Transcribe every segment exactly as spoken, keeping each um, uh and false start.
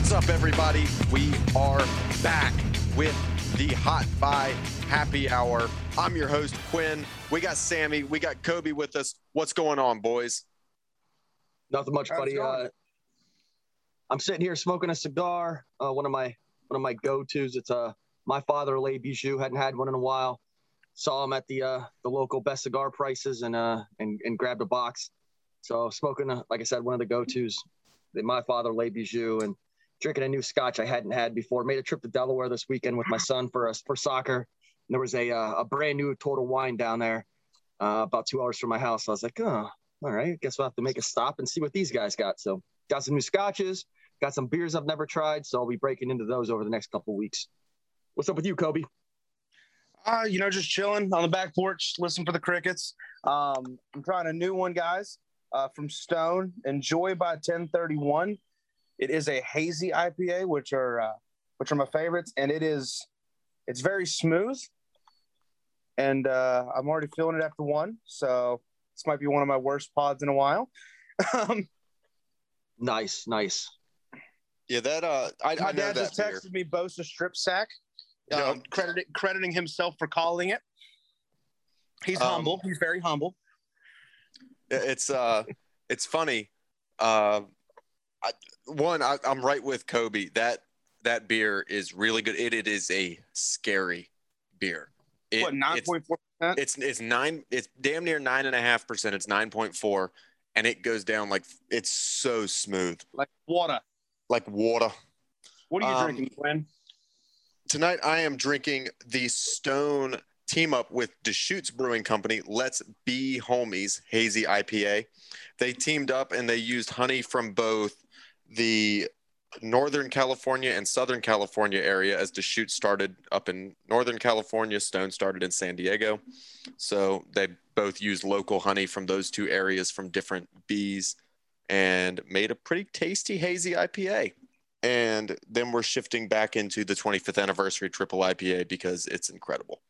What's up, everybody? We are back with the Hot Buy Happy Hour. I'm your host, Quinn. We got Sammy. We got Kobe with us. What's going on, boys? Nothing much, buddy. Uh, I'm sitting here smoking a cigar. Uh, one of my one of my go-tos. It's uh, my father, Les Bijoux. Hadn't had one in a while. Saw him at the uh, the local best cigar prices and uh and, and grabbed a box. So smoking, uh, like I said, one of the go-tos. My father, Les Bijoux, and drinking a new scotch I hadn't had before. Made a trip to Delaware this weekend with my son for us for soccer. And there was a uh, a brand new Total Wine down there, uh, about two hours from my house. So I was like, oh, all right, I guess we'll have to make a stop and see what these guys got. So got some new scotches, got some beers I've never tried. So I'll be breaking into those over the next couple of weeks. What's up with you, Kobe? Uh, you know, just chilling on the back porch, listening for the crickets. Um, I'm trying a new one, guys, uh, from Stone, Enjoy by ten thirty-one. It is a hazy I P A, which are uh, which are my favorites, and it is it's very smooth. And uh, I'm already feeling it after one, so this might be one of my worst pods in a while. um, nice, nice. Yeah, that uh, I, my I dad just texted here. me Bosa strip sack, um, um, crediting crediting himself for calling it. He's um, humble. He's very humble. It's uh, it's funny. Uh, I, one, I, I'm right with Kobe. That that beer is really good. It it is a scary beer. It, what nine point four percent? It's it's nine. It's damn near nine and a half percent. It's nine point four, and it goes down like it's so smooth, like water, like water. What are you um, drinking, Glenn? Tonight I am drinking the Stone team up with Deschutes Brewing Company, Let's Be Homies Hazy I P A. They teamed up and they used honey from both the Northern California and Southern California area, as Deschutes started up in Northern California, Stone started in San Diego. So they both used local honey from those two areas from different bees and made a pretty tasty hazy I P A. And then we're shifting back into the twenty-fifth anniversary triple I P A because it's incredible.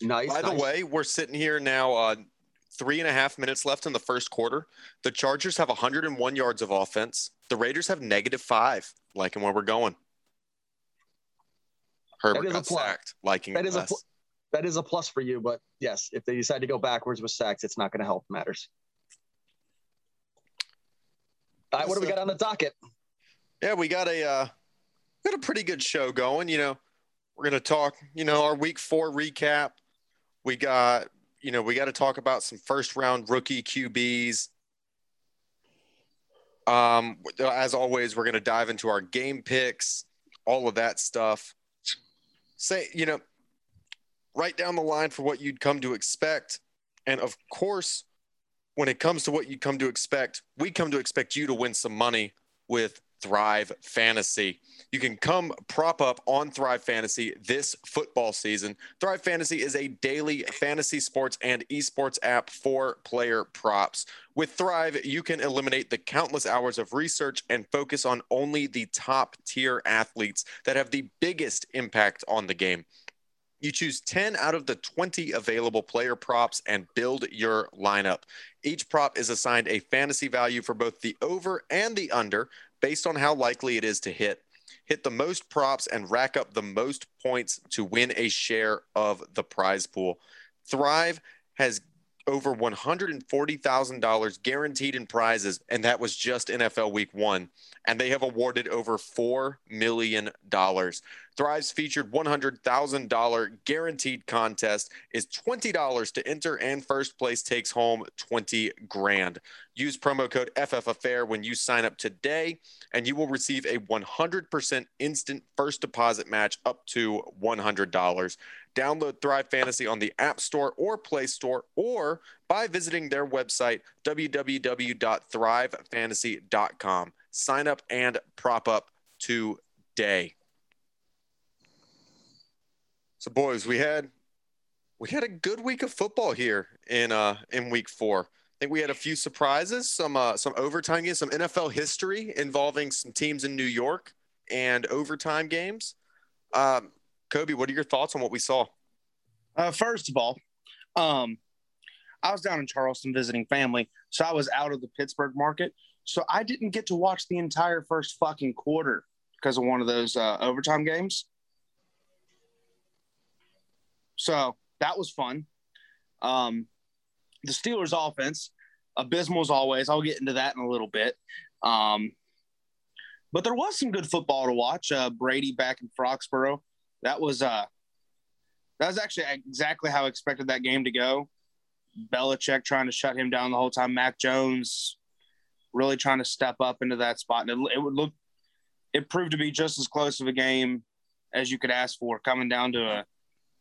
Nice. By nice. the way, we're sitting here now on uh, three and a half minutes left in the first quarter. The Chargers have one hundred one yards of offense. The Raiders have negative five. Liking where we're going. Herbert got sacked. Liking that is a pl- that is a plus for you, but yes, if they decide to go backwards with sacks, it's not going to help matters. All right, what do we got on the docket? Yeah, we got a uh, got a pretty good show going. You know, we're going to talk. You know, our week four recap. We got. You know, we got to talk about some first-round rookie Q Bs. Um, as always, we're going to dive into our game picks, all of that stuff. Say, you know, right down the line for what you'd come to expect. And, of course, when it comes to what you come to expect, we come to expect you to win some money with Thrive Fantasy. You can come prop up on Thrive Fantasy this football season. Thrive Fantasy is a daily fantasy sports and esports app for player props. With Thrive, you can eliminate the countless hours of research and focus on only the top tier athletes that have the biggest impact on the game. You choose ten out of the twenty available player props and build your lineup. Each prop is assigned a fantasy value for both the over and the under, based on how likely it is to hit. Hit the most props and rack up the most points to win a share of the prize pool. Thrive has over one hundred forty thousand dollars guaranteed in prizes, and that was just N F L Week one. And they have awarded over four million dollars. Thrive's featured one hundred thousand dollars guaranteed contest is twenty dollars to enter, and first place takes home twenty grand. Use promo code FFAffair when you sign up today, and you will receive a one hundred percent instant first deposit match up to one hundred dollars. Download Thrive Fantasy on the App Store or Play Store, or by visiting their website, w w w dot thrive fantasy dot com. Sign up and prop up today. So, boys, we had we had a good week of football here in uh, in week four. I think we had a few surprises, some uh, some overtime games, some N F L history involving some teams in New York and overtime games. Um, Kobe, what are your thoughts on what we saw? Uh, first of all, um, I was down in Charleston visiting family, so I was out of the Pittsburgh market. So I didn't get to watch the entire first fucking quarter because of one of those uh, overtime games. So that was fun. Um, the Steelers offense, abysmal as always. I'll get into that in a little bit. Um, but there was some good football to watch. Uh, Brady back in Foxborough. That was uh, that was actually exactly how I expected that game to go. Belichick trying to shut him down the whole time. Mac Jones really trying to step up into that spot. And it, it would look, it proved to be just as close of a game as you could ask for, coming down to a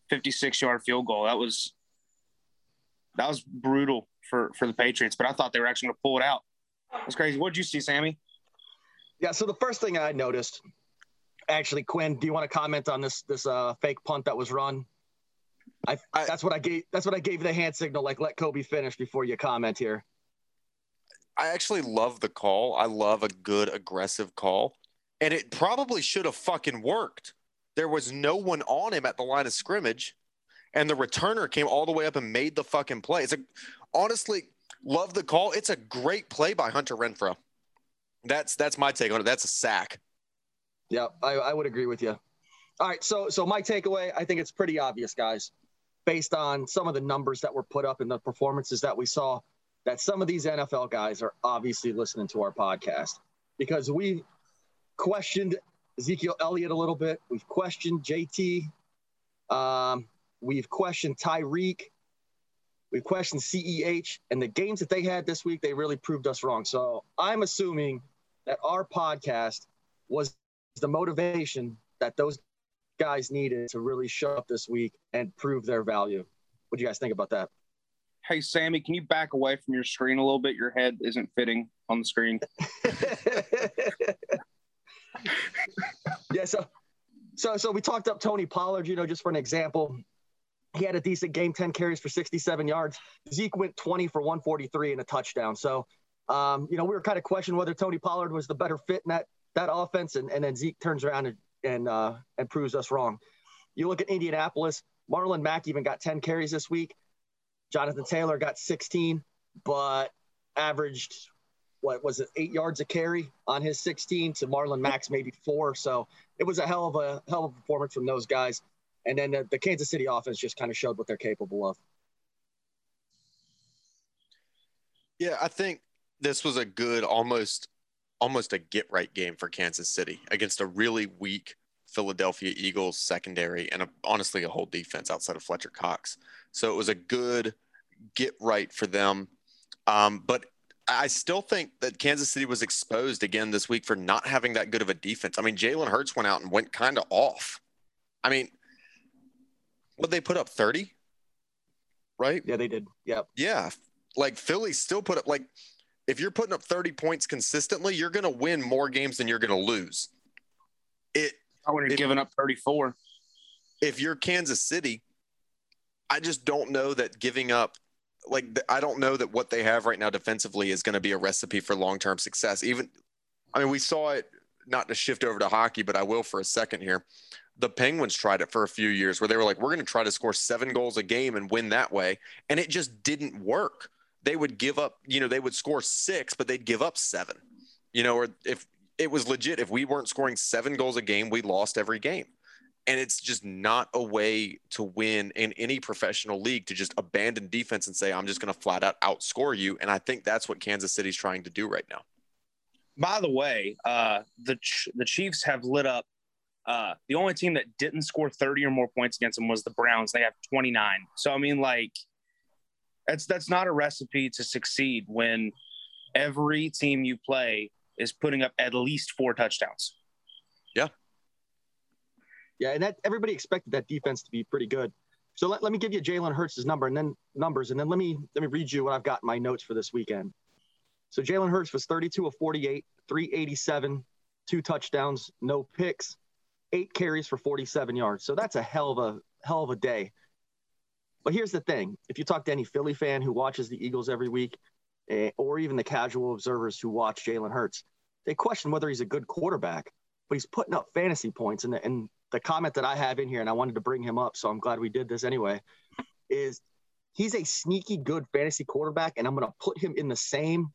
fifty-six yard field goal. That was, that was brutal for, for the Patriots, but I thought they were actually going to pull it out. That's crazy. What'd you see, Sammy? Yeah. So the first thing I noticed, actually, Quinn, do you want to comment on this, this uh, fake punt that was run? I, I, that's what I gave. That's what I gave the hand signal. Like, let Kobe finish before you comment here. I actually love the call. I love a good aggressive call, and it probably should have fucking worked. There was no one on him at the line of scrimmage, and the returner came all the way up and made the fucking play. It's a, honestly, love the call. It's a great play by Hunter Renfrow. That's that's my take on it. That's a sack. Yeah, I, I would agree with you. All right, so so my takeaway, I think it's pretty obvious, guys, based on some of the numbers that were put up and the performances that we saw, that some of these N F L guys are obviously listening to our podcast, because we questioned Ezekiel Elliott a little bit. We've questioned J T. Um, we've questioned Tyreek. We've questioned C E H. And the games that they had this week, they really proved us wrong. So I'm assuming that our podcast was the motivation that those guys needed to really show up this week and prove their value. What do you guys think about that? Hey, Sammy, can you back away from your screen a little bit? Your head isn't fitting on the screen. yeah, so, so so we talked up Tony Pollard, you know, just for an example. He had a decent game, ten carries for sixty-seven yards. Zeke went twenty for one forty-three and a touchdown. So, um, you know, we were kind of questioning whether Tony Pollard was the better fit in that, that offense, and, and then Zeke turns around and and uh, and proves us wrong. You look at Indianapolis, Marlon Mack even got ten carries this week. Jonathan Taylor got sixteen, but averaged, what was it, eight yards a carry on his sixteen to Marlon Mack's maybe four. So it was a hell of a hell of a performance from those guys. And then the, the Kansas City offense just kind of showed what they're capable of. Yeah, I think this was a good almost – almost a get-right game for Kansas City against a really weak Philadelphia Eagles secondary and a, honestly a whole defense outside of Fletcher Cox. So it was a good get-right for them. Um, but I still think that Kansas City was exposed again this week for not having that good of a defense. I mean, Jalen Hurts went out and went kind of off. I mean, what they put up, thirty? Right? Yeah, they did. Yeah. Yeah. Like, Philly still put up – like. If you're putting up thirty points consistently, you're going to win more games than you're going to lose. It. I would have given up thirty-four. If you're Kansas City, I just don't know that giving up – like I don't know that what they have right now defensively is going to be a recipe for long-term success. Even, I mean, we saw it – not to shift over to hockey, but I will for a second here. The Penguins tried it for a few years where they were like, we're going to try to score seven goals a game and win that way, and it just didn't work. They would give up, you know, they would score six, but they'd give up seven, you know, or if it was legit, if we weren't scoring seven goals a game, we lost every game. And it's just not a way to win in any professional league, to just abandon defense and say, I'm just going to flat out outscore you. And I think that's what Kansas City's trying to do right now. By the way, uh, the, Ch- the Chiefs have lit up. Uh, the only team that didn't score thirty or more points against them was the Browns. They have twenty-nine. So, I mean, like, That's that's not a recipe to succeed when every team you play is putting up at least four touchdowns. Yeah. Yeah, and that everybody expected that defense to be pretty good. So let, let me give you Jalen Hurts' number and then numbers, and then let me let me read you what I've got in my notes for this weekend. So Jalen Hurts was thirty-two of forty-eight, three eighty-seven, two touchdowns, no picks, eight carries for forty-seven yards. So that's a hell of a hell of a day. But here's the thing. If you talk to any Philly fan who watches the Eagles every week, eh, or even the casual observers who watch Jalen Hurts, they question whether he's a good quarterback, but he's putting up fantasy points. And the, and the comment that I have in here, and I wanted to bring him up, so I'm glad we did this anyway, is he's a sneaky good fantasy quarterback, and I'm going to put him in the same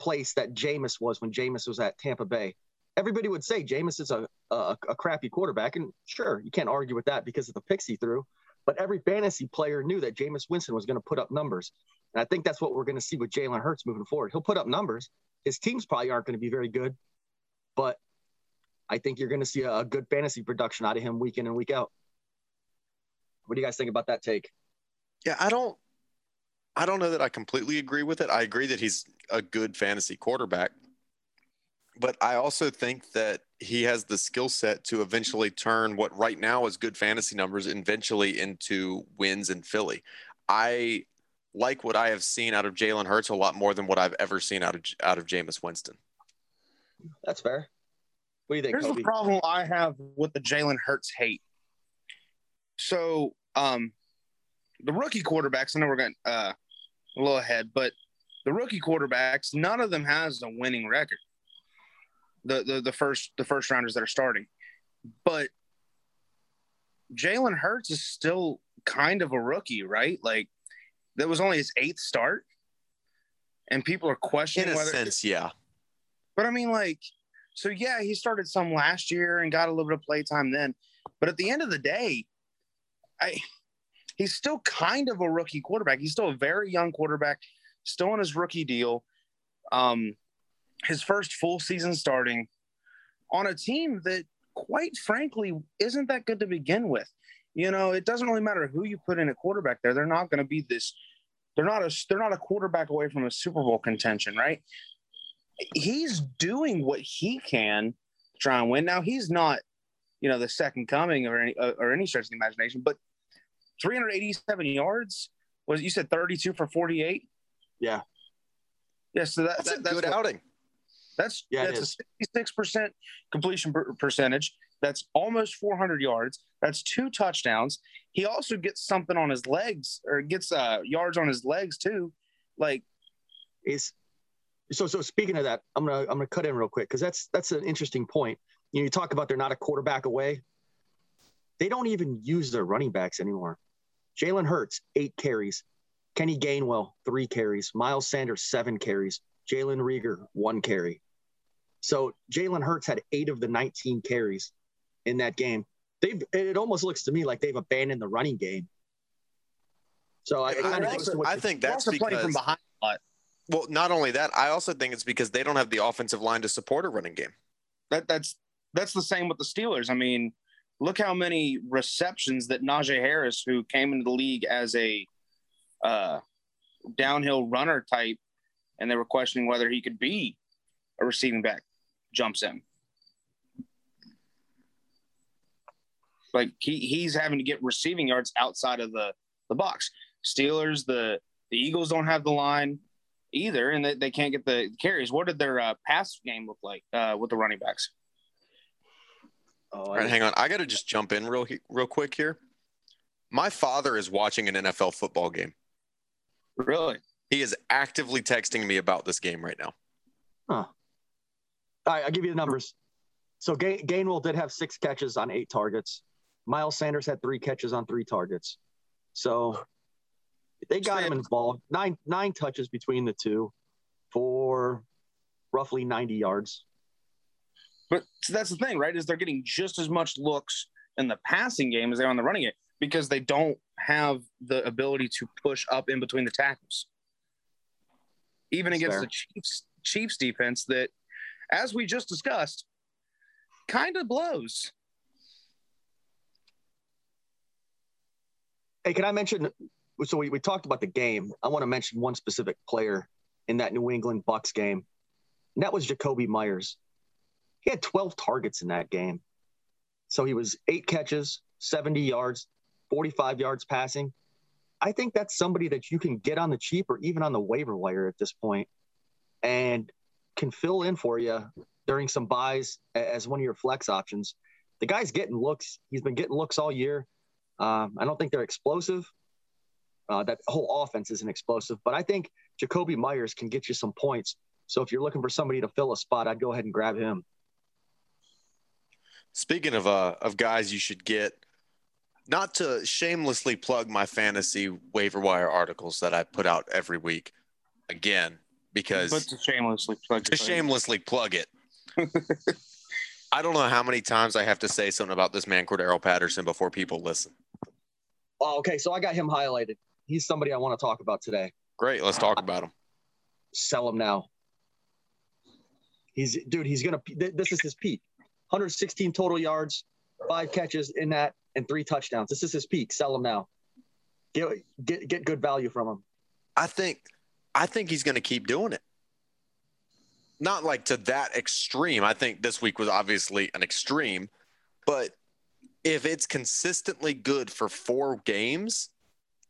place that Jameis was when Jameis was at Tampa Bay. Everybody would say Jameis is a, a, a crappy quarterback, and sure, you can't argue with that because of the picks he threw, but every fantasy player knew that Jameis Winston was going to put up numbers, and I think that's what we're going to see with Jalen Hurts moving forward. He'll put up numbers. His teams probably aren't going to be very good, but I think you're going to see a, a good fantasy production out of him week in and week out. What do you guys think about that take? Yeah, I don't I don't know that I completely agree with it. I agree that he's a good fantasy quarterback, but I also think that he has the skill set to eventually turn what right now is good fantasy numbers eventually into wins in Philly. I like what I have seen out of Jalen Hurts a lot more than what I've ever seen out of out of Jameis Winston. That's fair. What do you think, Kobe? Here's the problem I have with the Jalen Hurts hate. So um, the rookie quarterbacks, I know we're going uh, a little ahead, but the rookie quarterbacks, none of them has a winning record. The the the first the first rounders that are starting, but Jalen Hurts is still kind of a rookie, right? Like that was only his eighth start, and people are questioning. In a whether, sense, yeah. But I mean, like, so yeah, he started some last year and got a little bit of play time then, but at the end of the day, I he's still kind of a rookie quarterback. He's still a very young quarterback, still on his rookie deal. Um. His first full season starting on a team that, quite frankly, isn't that good to begin with. You know, it doesn't really matter who you put in a quarterback there. They're not going to be this. They're not a. They're not a quarterback away from a Super Bowl contention, right? He's doing what he can to try and win. Now he's not, you know, the second coming or any or any stretch of the imagination. But three hundred eighty-seven yards was you said thirty-two for forty-eight. Yeah. Yeah. So that, that's that, a that's good what, outing. That's yeah, that's a sixty-six percent completion per- percentage. That's almost four hundred yards. That's two touchdowns. He also gets something on his legs, or gets uh, yards on his legs too. Like, is so. So speaking of that, I'm gonna I'm gonna cut in real quick because that's that's an interesting point. You know, you talk about they're not a quarterback away. They don't even use their running backs anymore. Jalen Hurts eight carries, Kenny Gainwell three carries, Miles Sanders seven carries, Jalen Reagor one carry. So Jalen Hurts had eight of the nineteen carries in that game. They've it almost looks to me like they've abandoned the running game. So I, I, I, also, I think that's also because from behind. Well, not only that, I also think it's because they don't have the offensive line to support a running game. That that's that's the same with the Steelers. I mean, look how many receptions that Najee Harris, who came into the league as a uh, downhill runner type, and they were questioning whether he could be a receiving back, jumps him. Like, he, he's having to get receiving yards outside of the, the box. Steelers, the, the Eagles don't have the line either, and they, they can't get the carries. What did their uh, pass game look like uh, with the running backs? Oh, All right, hang on. I got to just jump in real real quick here. My father is watching an N F L football game. Really? He is actively texting me about this game right now. Huh. All right, I'll give you the numbers. So Gain- Gainwell did have six catches on eight targets. Miles Sanders had three catches on three targets. So they got him involved. Nine nine touches between the two for roughly ninety yards. But so that's the thing, right, is they're getting just as much looks in the passing game as they are in the running game because they don't have the ability to push up in between the tackles. Even against Fair. the Chiefs Chiefs defense that, as we just discussed, kind of blows. Hey, can I mention – so we, we talked about the game. I want to mention one specific player in that New England Bucs game, and that was Jakobi Meyers. He had twelve targets in that game. So he was eight catches, seventy yards, forty-five yards passing. I think that's somebody that you can get on the cheap or even on the waiver wire at this point and can fill in for you during some buys as one of your flex options. The guy's getting looks. He's been getting looks all year. Um, I don't think they're explosive. Uh, that whole offense isn't explosive, but I think Jakobi Meyers can get you some points. So if you're looking for somebody to fill a spot, I'd go ahead and grab him. Speaking of uh, of guys you should get, not to shamelessly plug my fantasy waiver wire articles that I put out every week. Again, because but to shamelessly plug to shamelessly plug it. I don't know how many times I have to say something about this man, Cordarrelle Patterson, before people listen. Oh, okay. So I got him highlighted. He's somebody I want to talk about today. Great. Let's talk about him. Sell him now. He's dude. He's gonna. This is his peak. one hundred sixteen total yards, five catches in that, and three touchdowns. This is his peak. Sell him now. Get get get good value from him. I think, I think he's going to keep doing it. Not like to that extreme. I think this week was obviously an extreme, but if it's consistently good for four games,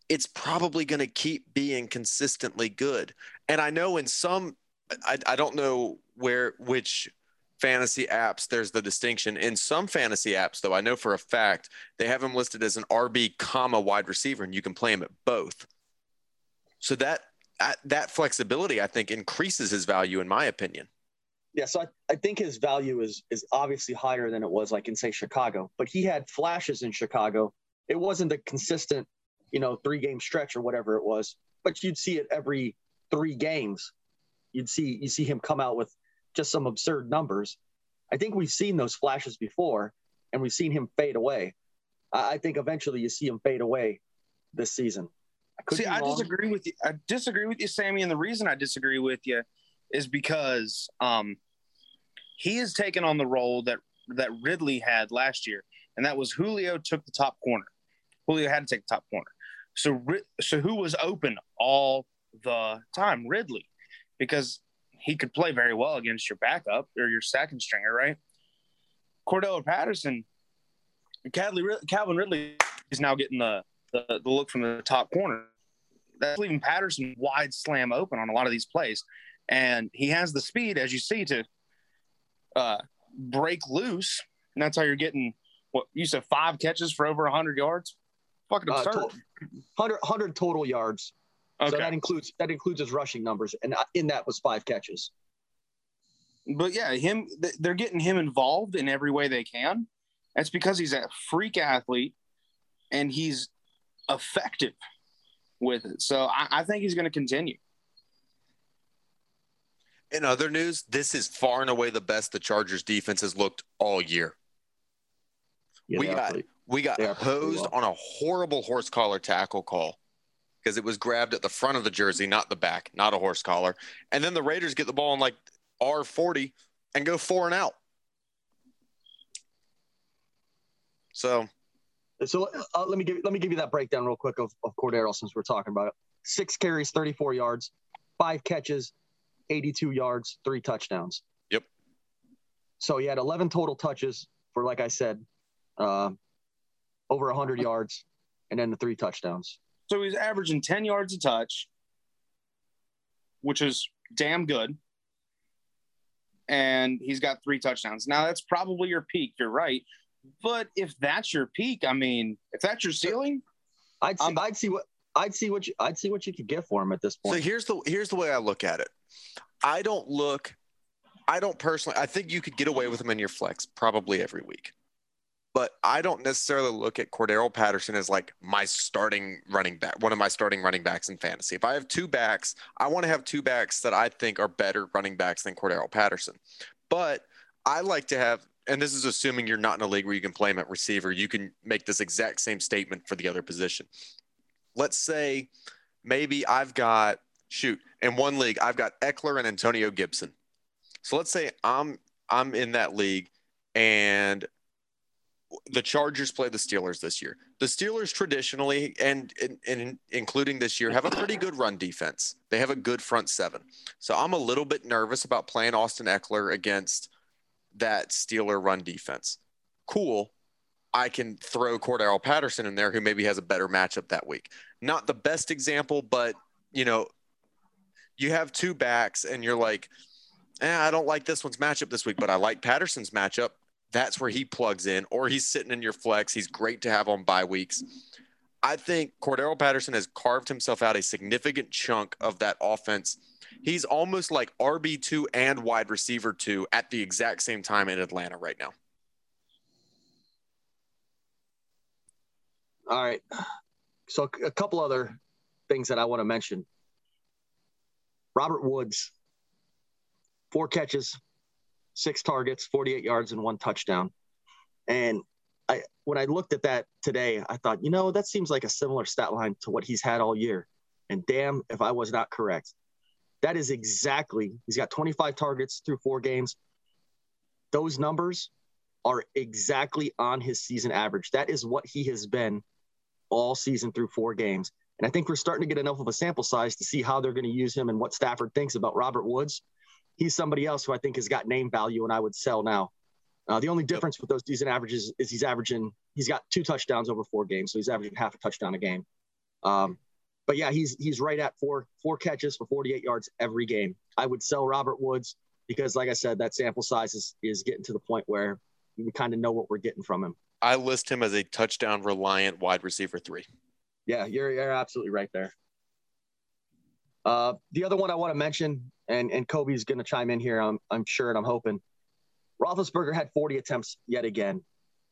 it's probably going to keep being consistently good. And I know in some, I, I don't know where which fantasy apps there's the distinction. In some fantasy apps, though, I know for a fact they have him listed as an R B comma wide receiver, and you can play him at both. So that that flexibility, I think, increases his value, in my opinion. Yeah, so I, I think his value is is obviously higher than it was, like in, say, Chicago. But he had flashes in Chicago. It wasn't a consistent, you know, three-game stretch or whatever it was. But you'd see it every three games. You'd see you see him come out with just some absurd numbers. I think we've seen those flashes before, and we've seen him fade away. I, I think eventually you see him fade away this season. Could See, I disagree with you. I disagree with you, Sammy. And the reason I disagree with you is because um, he has taken on the role that, that Ridley had last year. And that was Julio took the top corner. Julio had to take the top corner. So, so who was open all the time? Ridley, because he could play very well against your backup or your second stringer, right? Cordarrelle Patterson, Calvin Ridley is now getting the, the, the look from the top corner. That's leaving Patterson wide slam open on a lot of these plays. And he has the speed, as you see, to uh, break loose. And that's how you're getting, what, you said five catches for over one hundred yards? Fucking absurd. Uh, to- one hundred, one hundred total yards. Okay. So that includes that includes his rushing numbers. And in that was five catches. But, yeah, him they're getting him involved in every way they can. That's because he's a freak athlete and he's effective with it. So I, I think he's going to continue. In other news, this is far and away the best the Chargers defense has looked all year. Yeah, we got pretty, we got hosed well. on a horrible horse collar tackle call because it was grabbed at the front of the jersey, not the back, not a horse collar. And then the Raiders get the ball in like R forty and go four and out. So So uh, let me give let me give you that breakdown real quick of, of Cordarrelle since we're talking about it. Six carries, thirty-four yards, five catches, eighty-two yards, three touchdowns. Yep. So he had eleven total touches for, like I said, uh, over one hundred yards, and then the three touchdowns. So he's averaging ten yards a touch, which is damn good. And he's got three touchdowns. Now that's probably your peak. You're right. But if that's your peak, I mean, if that's your ceiling, I'd see, um, I'd see what I'd see what you, I'd see what you could get for him at this point. So here's the here's the way I look at it. I don't look, I don't personally. I think you could get away with him in your flex probably every week, but I don't necessarily look at Cordarrelle Patterson as like my starting running back, one of my starting running backs in fantasy. If I have two backs, I want to have two backs that I think are better running backs than Cordarrelle Patterson. But I like to have. And this is assuming you're not in a league where you can play him at receiver. You can make this exact same statement for the other position. Let's say maybe I've got, shoot, in one league, I've got Eckler and Antonio Gibson. So let's say I'm I'm in that league and the Chargers play the Steelers this year. The Steelers traditionally, and, and, and including this year, have a pretty good run defense. They have a good front seven. So I'm a little bit nervous about playing Austin Eckler against that Steeler run defense. Cool. I can throw Cordarrelle Patterson in there who maybe has a better matchup that week. Not the best example, but you know, you have two backs and you're like, eh, I don't like this one's matchup this week, but I like Patterson's matchup. That's where he plugs in, or he's sitting in your flex. He's great to have on bye weeks. I think Cordarrelle Patterson has carved himself out a significant chunk of that offense. He's almost like R B two and wide receiver two at the exact same time in Atlanta right now. All right. So a couple other things that I want to mention. Robert Woods, four catches, six targets, forty-eight yards, and one touchdown. And I, when I looked at that today, I thought, you know, that seems like a similar stat line to what he's had all year. And damn, if I was not correct. That is exactly, he's got twenty-five targets through four games. Those numbers are exactly on his season average. That is what he has been all season through four games. And I think we're starting to get enough of a sample size to see how they're going to use him and what Stafford thinks about Robert Woods. He's somebody else who I think has got name value and I would sell now. Uh, the only difference with those season averages is he's averaging, he's got two touchdowns over four games. So he's averaging half a touchdown a game. Um, But, yeah, he's he's right at four four catches for forty-eight yards every game. I would sell Robert Woods because, like I said, that sample size is, is getting to the point where we kind of know what we're getting from him. I list him as a touchdown-reliant wide receiver three. Yeah, you're, you're absolutely right there. Uh, the other one I want to mention, and, and Kobe's going to chime in here, I'm, I'm sure, and I'm hoping. Roethlisberger had forty attempts yet again,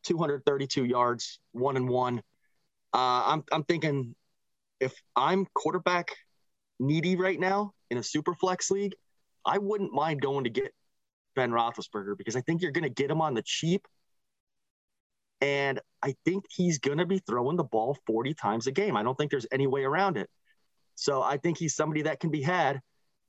two hundred thirty-two yards, one and one. Uh, I'm I'm thinking – if I'm quarterback needy right now in a super flex league, I wouldn't mind going to get Ben Roethlisberger because I think you're going to get him on the cheap. And I think he's going to be throwing the ball forty times a game. I don't think there's any way around it. So I think he's somebody that can be had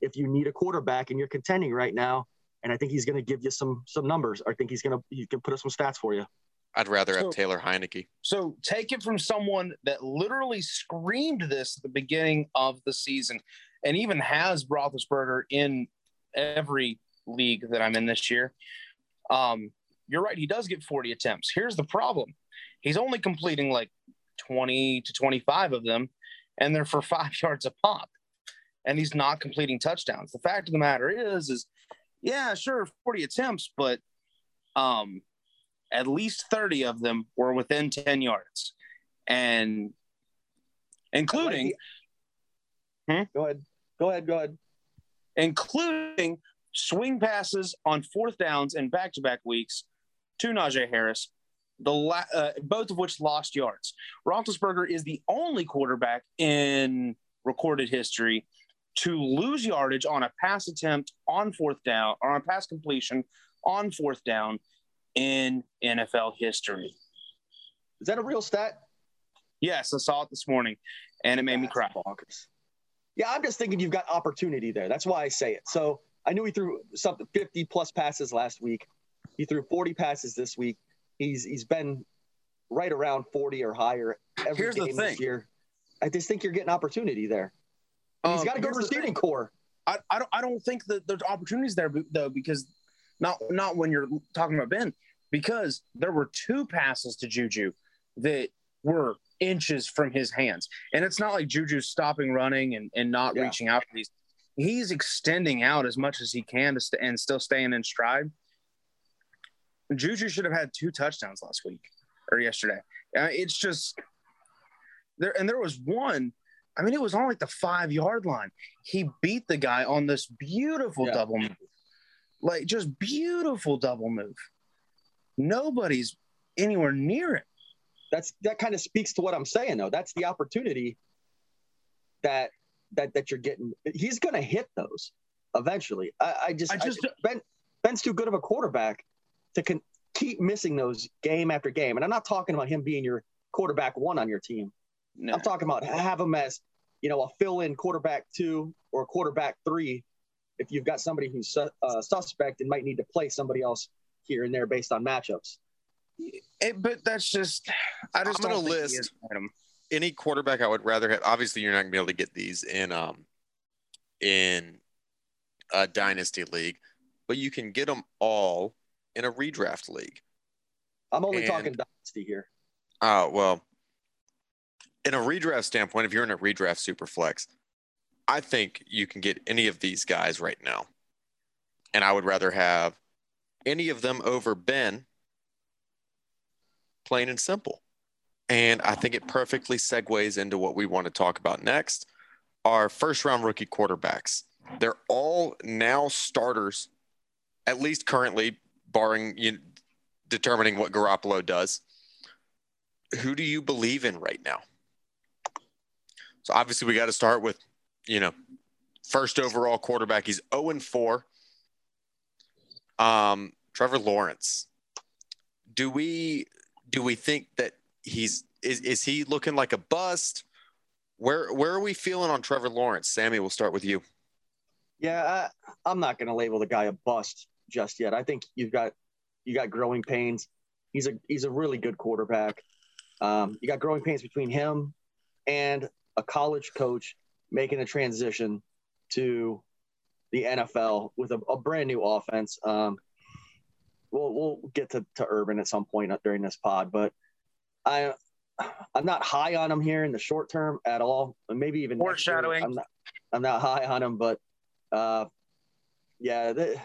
if you need a quarterback and you're contending right now. And I think he's going to give you some, some numbers. I think he's going to, you can put up some stats for you. I'd rather so, have Taylor Heineke. So take it from someone that literally screamed this at the beginning of the season and even has Roethlisberger in every league that I'm in this year. Um, you're right. He does get forty attempts. Here's the problem. He's only completing like twenty to twenty-five of them, and they're for five yards a pop, and he's not completing touchdowns. The fact of the matter is, is yeah, sure, forty attempts, but um, – at least thirty of them were within ten yards, and including hmm? go ahead, go ahead, go ahead, including swing passes on fourth downs in back-to-back weeks to Najee Harris, the la- uh, both of which lost yards. Roethlisberger is the only quarterback in recorded history to lose yardage on a pass attempt on fourth down or on a pass completion on fourth down in N F L history. Is that a real stat? Yes, I saw it this morning, and it made That's me cry. Bonkers. Yeah, I'm just thinking you've got opportunity there. That's why I say it. So I knew he threw something fifty plus passes last week. He threw forty passes this week. He's he's been right around forty or higher every here's game this year. I just think you're getting opportunity there. Um, he's got a good receiving core. I I don't I don't think that there's opportunities there though because. Not not when you're talking about Ben, because there were two passes to Juju that were inches from his hands. And it's not like Juju's stopping running and, and not yeah. reaching out for these. He's extending out as much as he can to st- and still staying in stride. Juju should have had two touchdowns last week or yesterday. Uh, it's just there. And there was one. I mean, it was on like the five yard line. He beat the guy on this beautiful yeah. double move. Like, just beautiful double move. Nobody's anywhere near it. That's that kind of speaks to what I'm saying, though. That's the opportunity that that that you're getting. He's going to hit those eventually. I, I just, I just I, Ben Ben's too good of a quarterback to con- keep missing those game after game. And I'm not talking about him being your quarterback one on your team. No. I'm talking about have him as, you know, a fill-in quarterback two or a quarterback three. If you've got somebody who's uh, suspect and might need to play somebody else here and there based on matchups. It, but that's just, I just I'm don't gonna list any quarterback I would rather have. Obviously you're not gonna be able to get these in, um, in a dynasty league, but you can get them all in a redraft league. I'm only and, talking dynasty here. Oh, uh, well, in a redraft standpoint, if you're in a redraft super flex, I think you can get any of these guys right now. And I would rather have any of them over Ben, plain and simple. And I think it perfectly segues into what we want to talk about next, our first-round rookie quarterbacks. They're all now starters, at least currently, barring you determining what Garoppolo does. Who do you believe in right now? So obviously we got to start with, you know, first overall quarterback. He's oh and four. Um, Trevor Lawrence. Do we do we think that he's is is he looking like a bust? Where where are we feeling on Trevor Lawrence? Sammy, we'll start with you. Yeah, I, I'm not going to label the guy a bust just yet. I think you've got you got growing pains. He's a he's a really good quarterback. Um, you got growing pains between him and a college coach making a transition to the N F L with a, a brand new offense. Um, we'll we'll get to, to Urban at some point during this pod, but I I'm not high on him here in the short term at all. Maybe even foreshadowing. I'm not I'm not high on him, but uh, yeah. The,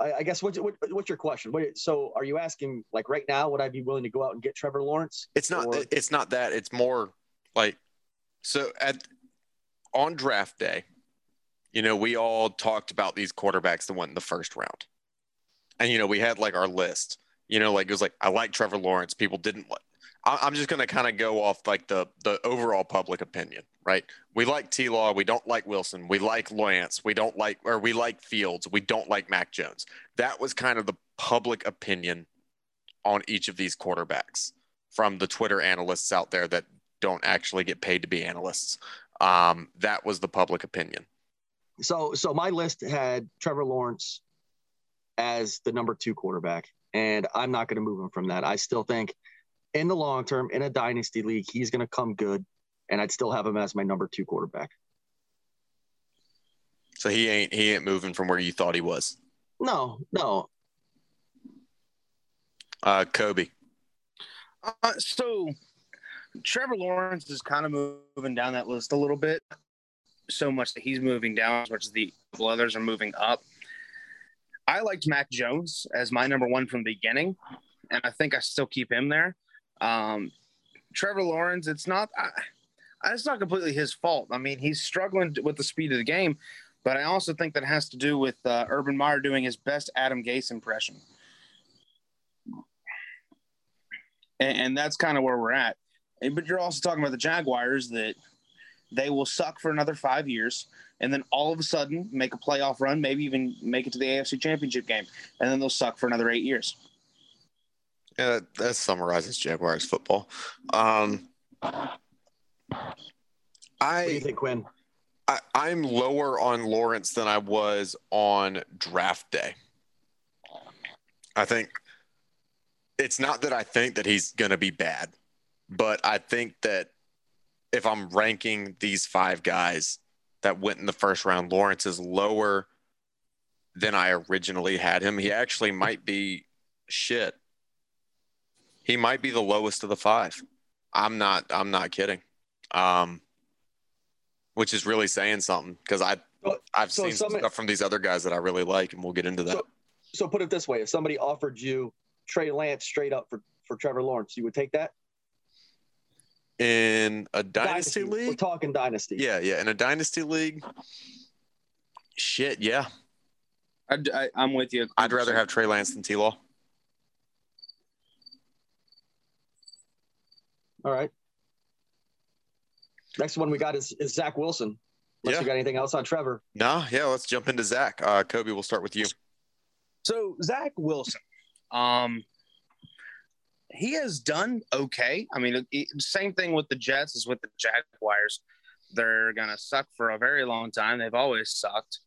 I, I guess what's what, what's your question? What, so are you asking like right now, would I be willing to go out and get Trevor Lawrence? It's not. Or? It's not that. It's more like so at on draft day, you know, we all talked about these quarterbacks that went in the first round, and you know we had like our list. You know, like it was like I like Trevor Lawrence. People didn't like. I, I'm just gonna kind of go off like the the overall public opinion, right? We like T. Law. We don't like Wilson. We like Lance. We don't like or we like Fields. We don't like Mac Jones. That was kind of the public opinion on each of these quarterbacks from the Twitter analysts out there that don't actually get paid to be analysts. Um, that was the public opinion. So, so my list had Trevor Lawrence as the number two quarterback. And I'm not going to move him from that. I still think in the long term, in a dynasty league, he's going to come good, and I'd still have him as my number two quarterback. So he ain't he ain't moving from where you thought he was. No, no. Uh, Kobe. Uh, so Trevor Lawrence is kind of moving down that list a little bit, so much that he's moving down as much as the others are moving up. I liked Mac Jones as my number one from the beginning, and I think I still keep him there. Um, Trevor Lawrence, it's not I, it's not completely his fault. I mean, he's struggling with the speed of the game, but I also think that has to do with uh, Urban Meyer doing his best Adam Gase impression. And, and that's kind of where we're at. But you're also talking about the Jaguars that they will suck for another five years. And then all of a sudden make a playoff run, maybe even make it to the A F C Championship game. And then they'll suck for another eight years. Yeah, that, that summarizes Jaguars football. Um, I, what do you think, Quinn? I, I'm lower on Lawrence than I was on draft day. I think it's not that I think that he's going to be bad, but I think that if I'm ranking these five guys that went in the first round, Lawrence is lower than I originally had him. He actually might be shit. He might be the lowest of the five. I'm not, I'm not kidding. Um, which is really saying something because I, so, I've so seen somebody, stuff from these other guys that I really like, and we'll get into that. So, so put it this way. If somebody offered you Trey Lance straight up for, for Trevor Lawrence, you would take that? In a dynasty, dynasty league? We're talking dynasty. Yeah, yeah. In a dynasty league, shit, yeah. I, I, I'm with you. one hundred percent. I'd rather have Trey Lance than T-Law. All right. Next one we got is, is Zach Wilson. Unless yeah. you got anything else on Trevor. No, yeah, let's jump into Zach. Uh, Kobe, we'll start with you. So, Zach Wilson. Um... He has done okay. I mean, same thing with the Jets as with the Jaguars. They're going to suck for a very long time. They've always sucked,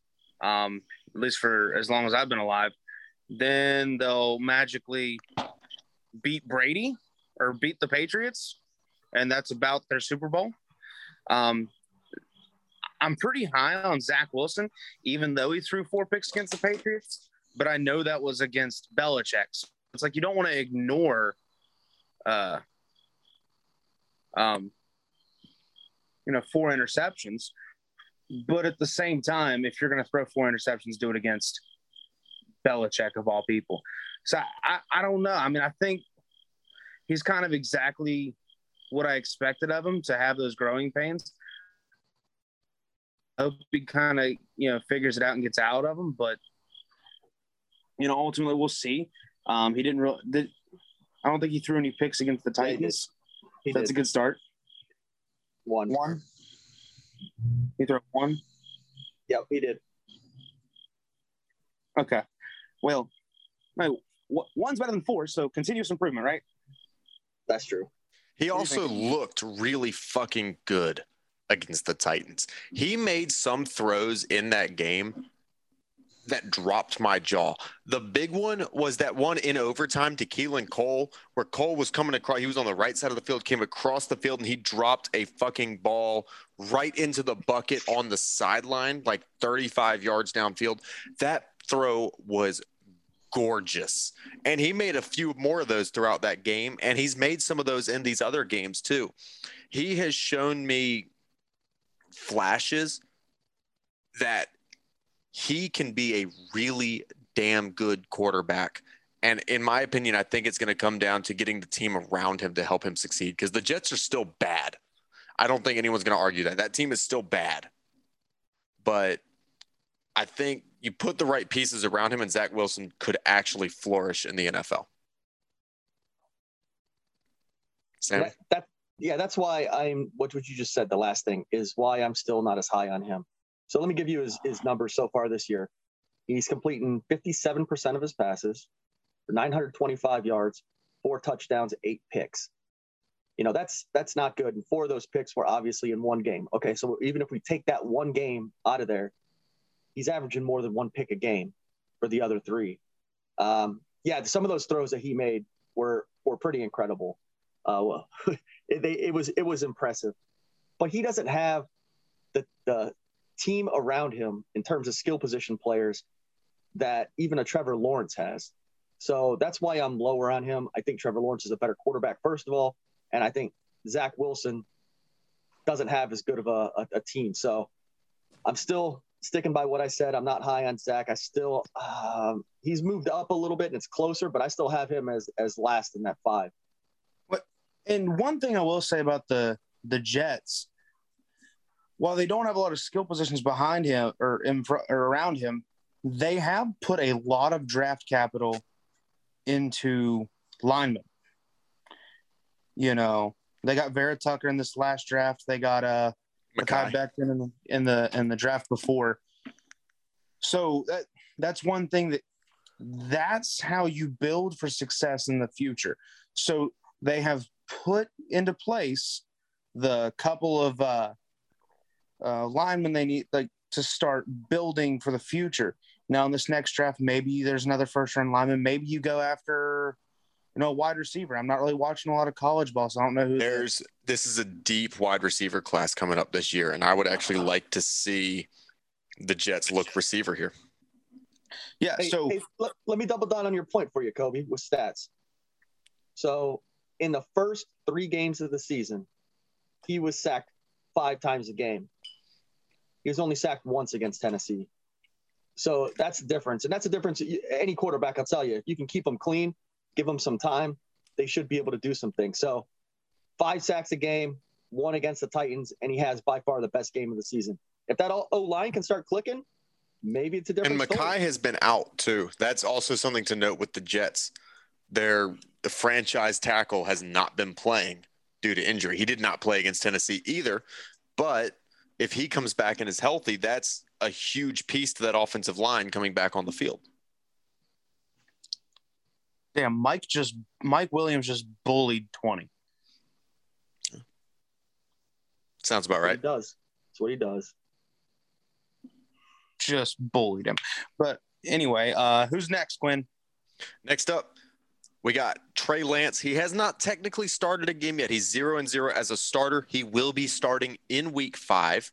um, at least for as long as I've been alive. Then they'll magically beat Brady or beat the Patriots, and that's about their Super Bowl. Um, I'm pretty high on Zach Wilson, even though he threw four picks against the Patriots, but I know that was against Belichick. So it's like you don't want to ignore – Uh, um, you know, four interceptions. But at the same time, if you're going to throw four interceptions, do it against Belichick of all people. So I, I don't know. I mean, I think he's kind of exactly what I expected of him to have those growing pains. I hope he kind of, you know, figures it out and gets out of them. But, you know, ultimately we'll see. Um, he didn't really the, – I don't think he threw any picks against the Titans. He did. He That's did. a good start. One. One. He threw one? Yeah, he did. Okay. Well, no, one's better than four, so continuous improvement, right? That's true. He also looked really fucking good against the Titans. He made some throws in that game that dropped my jaw. The big one was that one in overtime to Keelan Cole, where Cole was coming across. He was on the right side of the field, came across the field, and he dropped a fucking ball right into the bucket on the sideline, like thirty-five yards downfield. That throw was gorgeous. And he made a few more of those throughout that game, and he's made some of those in these other games too. He has shown me flashes that he can be a really damn good quarterback. And in my opinion, I think it's going to come down to getting the team around him to help him succeed, because the Jets are still bad. I don't think anyone's going to argue that. That team is still bad. But I think you put the right pieces around him and Zach Wilson could actually flourish in the N F L. Sam? That, that, yeah, that's why I'm what, what you just said, the last thing, is why I'm still not as high on him. So let me give you his, his numbers so far this year. He's completing fifty-seven percent of his passes, nine hundred twenty-five yards, four touchdowns, eight picks. You know, that's that's not good. And four of those picks were obviously in one game. Okay, so even if we take that one game out of there, he's averaging more than one pick a game for the other three. Um, yeah, some of those throws that he made were were pretty incredible. Uh, well, it, they, it was it was impressive. But he doesn't have the the team around him in terms of skill position players that even a Trevor Lawrence has. So that's why I'm lower on him. I think Trevor Lawrence is a better quarterback, first of all. And I think Zach Wilson doesn't have as good of a, a, a team. So I'm still sticking by what I said. I'm not high on Zach. I still, um, he's moved up a little bit and it's closer, but I still have him as, as last in that five. But, and one thing I will say about the, the Jets, while they don't have a lot of skill positions behind him or, in, or around him, they have put a lot of draft capital into linemen. You know, they got Vera Tucker in this last draft. They got uh, Mekhi Becton in the, in the in the draft before. So that that's one thing that that's how you build for success in the future. So they have put into place the couple of uh, uh, linemen they need, like, to start building for the future. Now in this next draft, maybe there's another first-round lineman. Maybe you go after, you know, wide receiver. I'm not really watching a lot of college ball, so I don't know who. There's there. This is a deep wide receiver class coming up this year, and I would actually like to see the Jets look receiver here. Yeah. Hey, so hey, let, let me double down on your point for you, Kobe, with stats. So in the first three games of the season, he was sacked five times a game. He was only sacked once against Tennessee. So that's the difference. And that's the difference. Any quarterback, I'll tell you, if you can keep them clean, give them some time, they should be able to do some things. So five sacks a game, one against the Titans, and he has by far the best game of the season. If that O-line can start clicking, maybe it's a different story. And Mekhi has been out too. That's also something to note with the Jets. Their the franchise tackle has not been playing due to injury. He did not play against Tennessee either, but if he comes back and is healthy, that's a huge piece to that offensive line coming back on the field. Damn, Mike just Mike Williams just bullied twenty. Sounds about right. He does. That's what he does. Just bullied him. But anyway, uh, who's next, Quinn? Next up, we got Trey Lance. He has not technically started a game yet. He's zero and zero as a starter. He will be starting in week five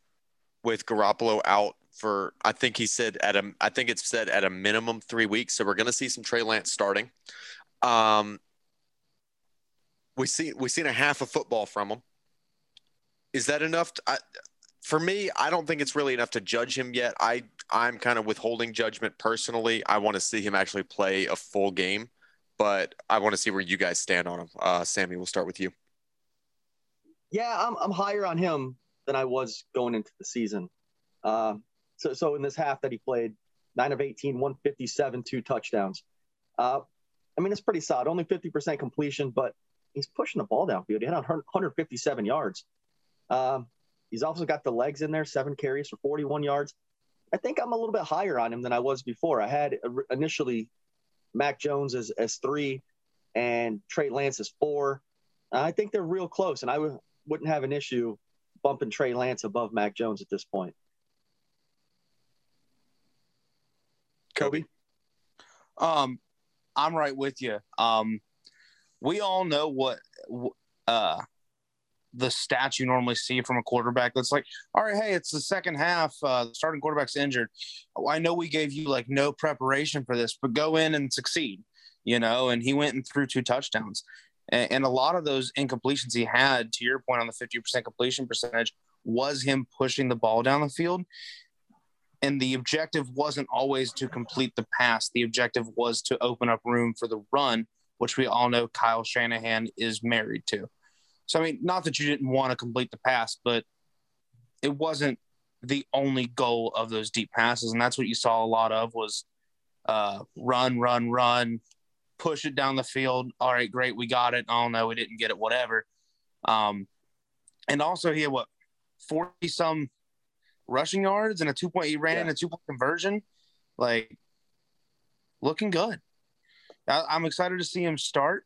with Garoppolo out for, I think he said at a, I think it's said at a minimum three weeks. So we're going to see some Trey Lance starting. Um, we see, we've seen a half of football from him. Is that enough? To, I, for me, I don't think it's really enough to judge him yet. I I'm kind of withholding judgment personally. I want to see him actually play a full game, but I want to see where you guys stand on him. Uh, Sammy, we'll start with you. Yeah, I'm, I'm higher on him than I was going into the season. Um, So, so in this half that he played, nine of eighteen, one fifty-seven, two touchdowns. Uh, I mean, it's pretty solid. Only fifty percent completion, but he's pushing the ball downfield. He had one hundred fifty-seven yards. Um, He's also got the legs in there, seven carries for forty-one yards. I think I'm a little bit higher on him than I was before. I had initially Mac Jones as, as three and Trey Lance as four. I think they're real close, and I w- wouldn't have an issue bumping Trey Lance above Mac Jones at this point. Kobe? Um, I'm right with you. Um, we all know what uh, the stats you normally see from a quarterback. It's like, all right, hey, it's the second half. Uh, the starting quarterback's injured. I know we gave you, like, no preparation for this, but go in and succeed, you know, and he went and threw two touchdowns. And, and a lot of those incompletions he had, to your point on the fifty percent completion percentage, was him pushing the ball down the field. And the objective wasn't always to complete the pass. The objective was to open up room for the run, which we all know Kyle Shanahan is married to. So, I mean, not that you didn't want to complete the pass, but it wasn't the only goal of those deep passes. And that's what you saw a lot of was uh, run, run, run, push it down the field. All right, great, we got it. Oh, no, we didn't get it, whatever. Um, and also he had, what, forty-some – rushing yards and a two-point he ran yeah. and a two-point conversion, like looking good. I, I'm excited to see him start.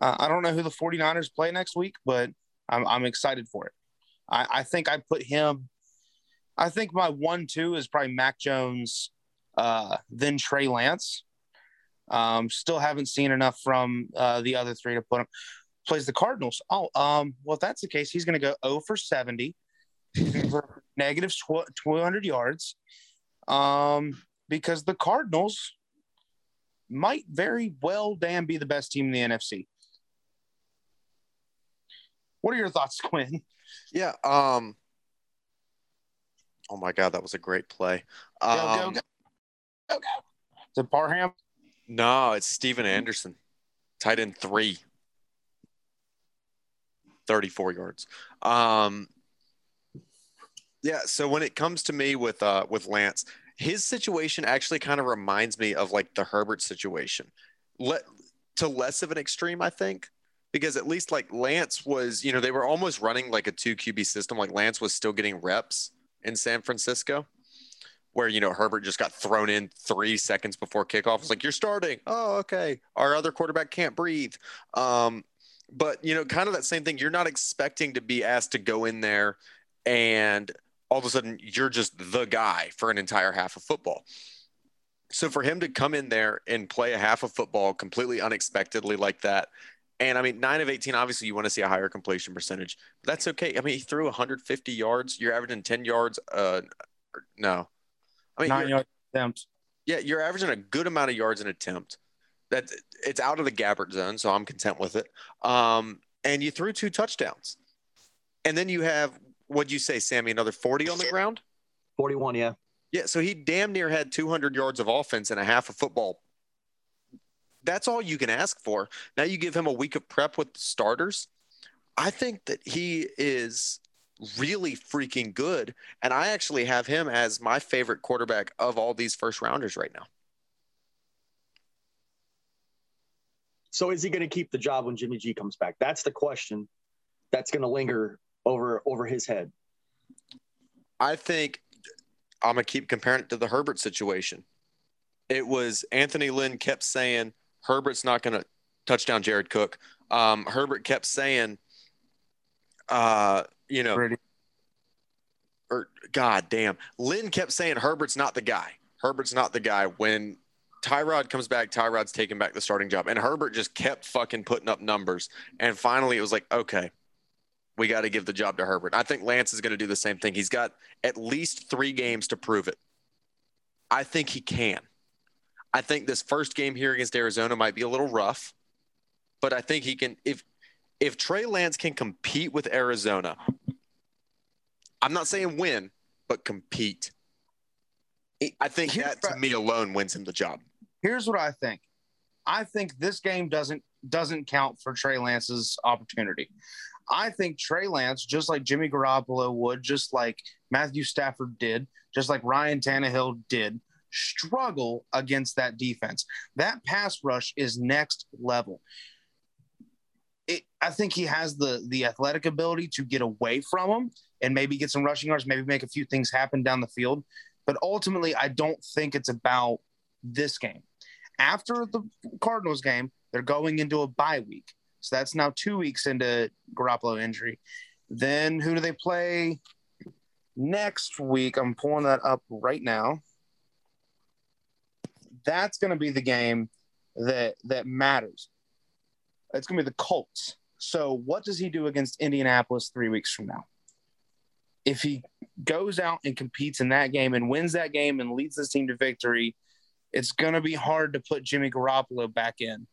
Uh, I don't know who the 49ers play next week, but I'm, I'm excited for it. I, I think I put him. I think my one two is probably Mac Jones, uh, then Trey Lance. Um, still haven't seen enough from uh, the other three to put him. Plays the Cardinals. Oh, um, well, if that's the case, he's going to go zero for seventy. Negative two hundred yards, um, because the Cardinals might very well damn be the best team in the N F C. What are your thoughts, Quinn? Yeah. Um, oh my God, that was a great play. Um, go go go. Go, go. Is it Parham? No, it's Steven Anderson, tight end three, thirty-four yards. Um. Yeah, so when it comes to me with uh, with Lance, his situation actually kind of reminds me of like the Herbert situation, Let, to less of an extreme, I think, because at least like Lance was, you know, they were almost running like a two Q B system. Like Lance was still getting reps in San Francisco, where, you know, Herbert just got thrown in three seconds before kickoff. It's like, you're starting. Oh, okay. Our other quarterback can't breathe. Um, but, you know, kind of that same thing. You're not expecting to be asked to go in there and – all of a sudden you're just the guy for an entire half of football. So for him to come in there and play a half of football completely unexpectedly like that. And I mean, nine of eighteen, obviously you want to see a higher completion percentage, but that's okay. I mean, he threw one hundred fifty yards. You're averaging ten yards. Uh, no, I mean, nine yard attempts. Yeah. You're averaging a good amount of yards an attempt. That's, it's out of the Gabbert zone. So I'm content with it. Um, and you threw two touchdowns, and then you have, what'd you say, Sammy, another forty on the ground? forty-one, yeah. Yeah, so he damn near had two hundred yards of offense and a half of football. That's all you can ask for. Now you give him a week of prep with the starters. I think that he is really freaking good, and I actually have him as my favorite quarterback of all these first-rounders right now. So is he going to keep the job when Jimmy G comes back? That's the question that's going to linger over over his head. I think I'm going to keep comparing it to the Herbert situation. It was Anthony Lynn kept saying, Herbert's not going to touch down Jared Cook. Um, Herbert kept saying, uh, you know, Brady. or God damn. Lynn kept saying, Herbert's not the guy. Herbert's not the guy. When Tyrod comes back, Tyrod's taking back the starting job. And Herbert just kept fucking putting up numbers. And finally it was like, okay, we got to give the job to Herbert. I think Lance is going to do the same thing. He's got at least three games to prove it. I think he can. I think this first game here against Arizona might be a little rough, but I think he can. If if Trey Lance can compete with Arizona, I'm not saying win, but compete. I think here's that to me alone wins him the job. Here's what I think. I think this game doesn't doesn't count for Trey Lance's opportunity. I think Trey Lance, just like Jimmy Garoppolo would, just like Matthew Stafford did, just like Ryan Tannehill did, struggle against that defense. That pass rush is next level. it, I think he has the the athletic ability to get away from him and maybe get some rushing yards, maybe make a few things happen down the field. But ultimately, I don't think it's about this game. After the Cardinals game, they're going into a bye week. So that's now two weeks into Garoppolo injury. Then who do they play next week? I'm pulling that up right now. That's going to be the game that that matters. It's going to be the Colts. So what does he do against Indianapolis three weeks from now? If he goes out and competes in that game and wins that game and leads this team to victory, it's going to be hard to put Jimmy Garoppolo back in,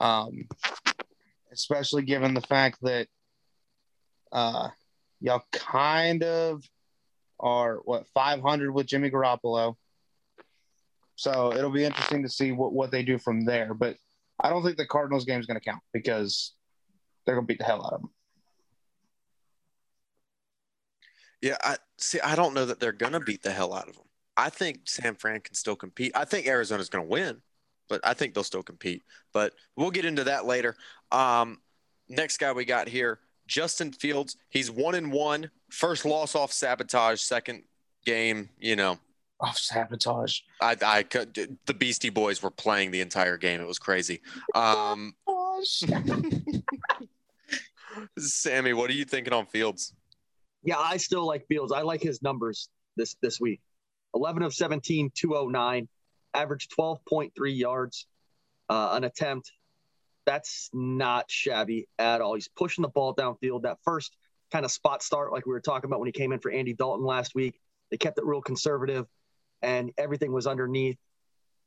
um, especially given the fact that uh, y'all kind of are, what, five hundred with Jimmy Garoppolo. So it'll be interesting to see what, what they do from there. But I don't think the Cardinals game is going to count because they're going to beat the hell out of them. Yeah, I see. I don't know that they're going to beat the hell out of them. I think San Fran can still compete. I think Arizona's going to win, but I think they'll still compete. But we'll get into that later. Um, next guy we got here, Justin Fields. He's one and one. First loss off sabotage. Second game, you know, off sabotage. I, I could. The Beastie Boys were playing the entire game. It was crazy. Um, Sammy, what are you thinking on Fields? Yeah, I still like Fields. I like his numbers this, this week. eleven of seventeen, two oh nine, average twelve point three yards uh, an attempt. That's not shabby at all. He's pushing the ball downfield. That first kind of spot start, like we were talking about when he came in for Andy Dalton last week, they kept it real conservative, and everything was underneath.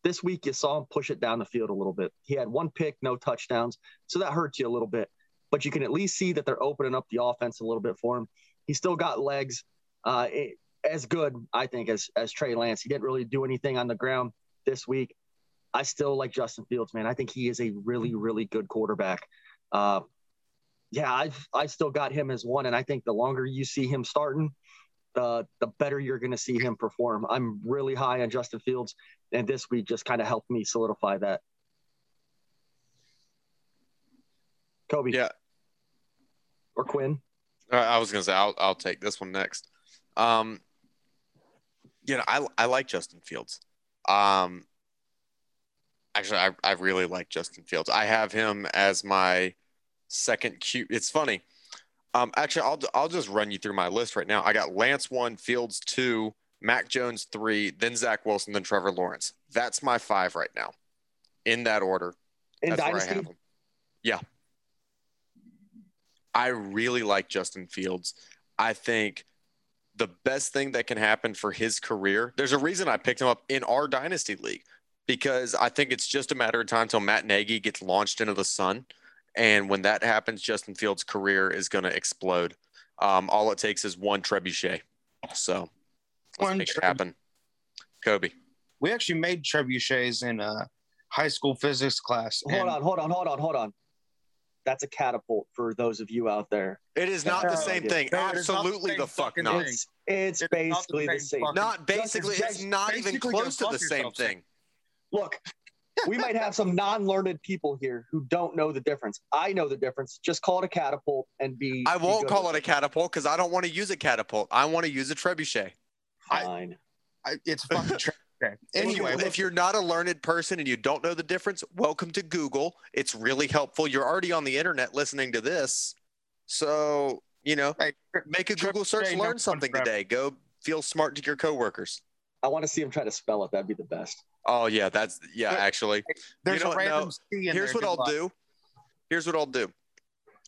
This week you saw him push it down the field a little bit. He had one pick, no touchdowns, so that hurts you a little bit. But you can at least see that they're opening up the offense a little bit for him. He's still got legs, uh, it, as good, I think, as as Trey Lance. He didn't really do anything on the ground this week. I still like Justin Fields, man. I think he is a really, really good quarterback. Uh, yeah, I've I still got him as one, and I think the longer you see him starting, the the better you're going to see him perform. I'm really high on Justin Fields, and this week just kind of helped me solidify that. Kobe. Yeah. Or Quinn. I was going to say, I'll, I'll take this one next. Um, you know, I, I like Justin Fields. Um, actually, I, I really like Justin Fields. I have him as my second Q. It's funny. Um, actually, I'll, I'll just run you through my list right now. I got Lance one, Fields two, Mac Jones three, then Zach Wilson, then Trevor Lawrence. That's my five right now in that order. In That's Dynasty? Where I have him. Yeah. I really like Justin Fields. I think the best thing that can happen for his career, there's a reason I picked him up in our Dynasty League, because I think it's just a matter of time until Matt Nagy gets launched into the sun. And when that happens, Justin Fields' career is going to explode. Um, all it takes is one trebuchet. So let's one make tre- it happen. Kobe. We actually made trebuchets in uh, high school physics class. Hold and- on, hold on, hold on, hold on. That's a catapult for those of you out there. It is not the same thing. Absolutely the fuck not. It's, it's basically the same. Not basically. It's not even close to the same thing. Look, we might have some non-learned people here who don't know the difference. I know the difference. Just call it a catapult and be. I won't call it a catapult because I don't want to use a catapult. I want to use a trebuchet. Fine. I, I, it's fucking trebuchet. Okay. Anyway, if you're not a learned person and you don't know the difference, welcome to Google. It's really helpful. You're already on the internet listening to this. So, you know, hey, make a Google search, learn something today. Go feel smart to your coworkers. I want to see them try to spell it. That'd be the best. Oh, yeah. That's, yeah, actually. There's a random C in there. Here's what I'll do. Here's what I'll do.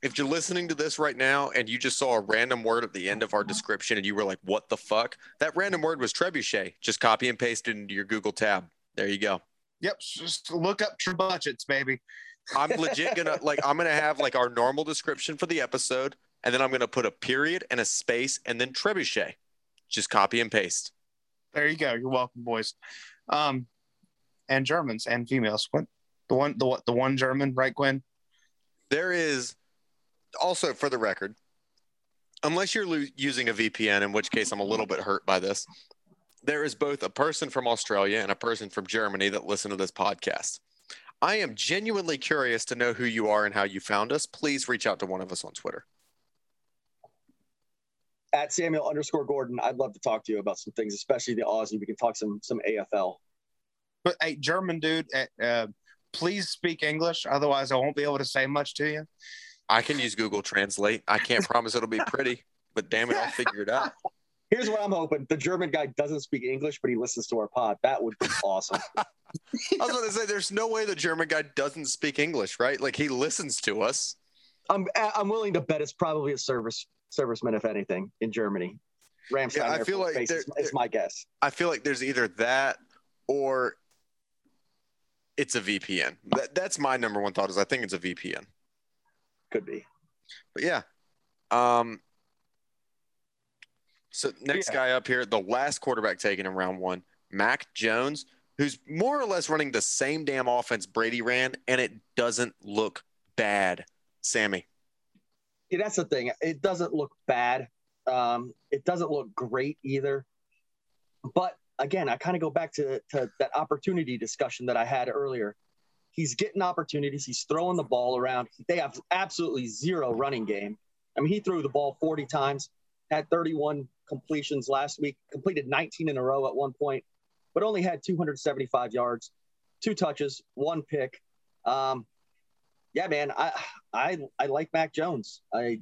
If you're listening to this right now and you just saw a random word at the end of our description and you were like, what the fuck? That random word was trebuchet. Just copy and paste it into your Google tab. There you go. Yep. Just look up trebuchets, baby. I'm legit going to like, I'm going to have like our normal description for the episode. And then I'm going to put a period and a space and then trebuchet. Just copy and paste. There you go. You're welcome, boys. Um, and Germans and females. What? The one, the, the one German, right, Gwen? There is. Also, for the record, unless you're lo- using a V P N, in which case I'm a little bit hurt by this, there is both a person from Australia and a person from Germany that listen to this podcast. I am genuinely curious to know who you are and how you found us. Please reach out to one of us on Twitter. At Samuel underscore Gordon, I'd love to talk to you about some things, especially the Aussie. We can talk some some A F L. But hey, German dude, uh, please speak English. Otherwise, I won't be able to say much to you. I can use Google Translate. I can't promise it'll be pretty, but damn it, I'll figure it out. Here's what I'm hoping. The German guy doesn't speak English, but he listens to our pod. That would be awesome. I was going to say, there's no way the German guy doesn't speak English, right? Like, he listens to us. I'm I'm willing to bet it's probably a service serviceman, if anything, in Germany. Ramstein yeah, I feel like there, is, there, is my guess. I feel like there's either that or it's a V P N. That, that's my number one thought is I think it's a V P N. Could be. But, yeah. Um, so, next yeah. guy up here, the last quarterback taken in round one, Mac Jones, who's more or less running the same damn offense Brady ran, and it doesn't look bad, Sammy. Yeah, that's the thing. It doesn't look bad. Um, it doesn't look great either. But, again, I kind of go back to, to that opportunity discussion that I had earlier. He's getting opportunities. He's throwing the ball around. They have absolutely zero running game. I mean, he threw the ball forty times, had thirty-one completions last week, completed nineteen in a row at one point, but only had two hundred seventy-five yards, two touches, one pick. Um, yeah, man, I, I I like Mac Jones. I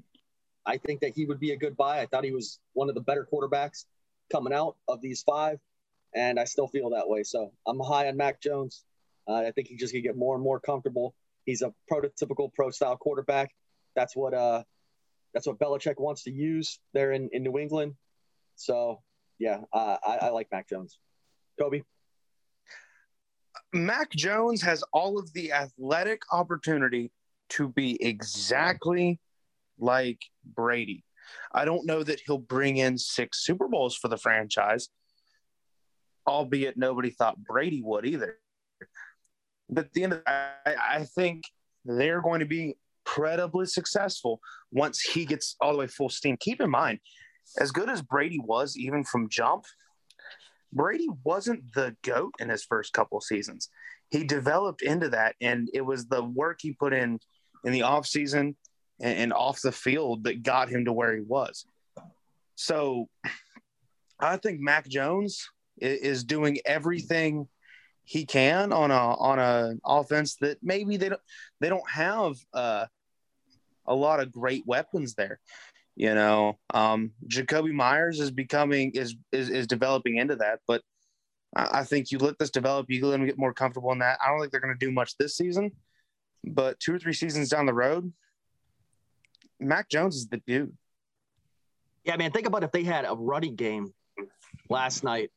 I think that he would be a good buy. I thought he was one of the better quarterbacks coming out of these five, and I still feel that way. So I'm high on Mac Jones. Uh, I think he just can get more and more comfortable. He's a prototypical pro-style quarterback. That's what uh, that's what Belichick wants to use there in, in New England. So, yeah, uh, I, I like Mac Jones. Kobe? Mac Jones has all of the athletic opportunity to be exactly like Brady. I don't know that he'll bring in six Super Bowls for the franchise, albeit nobody thought Brady would either. But at the end of the day, I think they're going to be incredibly successful once he gets all the way full steam. Keep in mind, as good as Brady was, even from jump, Brady wasn't the GOAT in his first couple seasons. He developed into that, and it was the work he put in in the offseason and, and off the field that got him to where he was. So I think Mac Jones is, is doing everything he can on a on a offense that maybe they don't they don't have uh, a lot of great weapons there, you know. Um, Jacoby Myers is becoming is, is is developing into that, but I think you let this develop, you let them get more comfortable in that. I don't think they're going to do much this season, but two or three seasons down the road, Mac Jones is the dude. Yeah, man. Think about if they had a running game last night.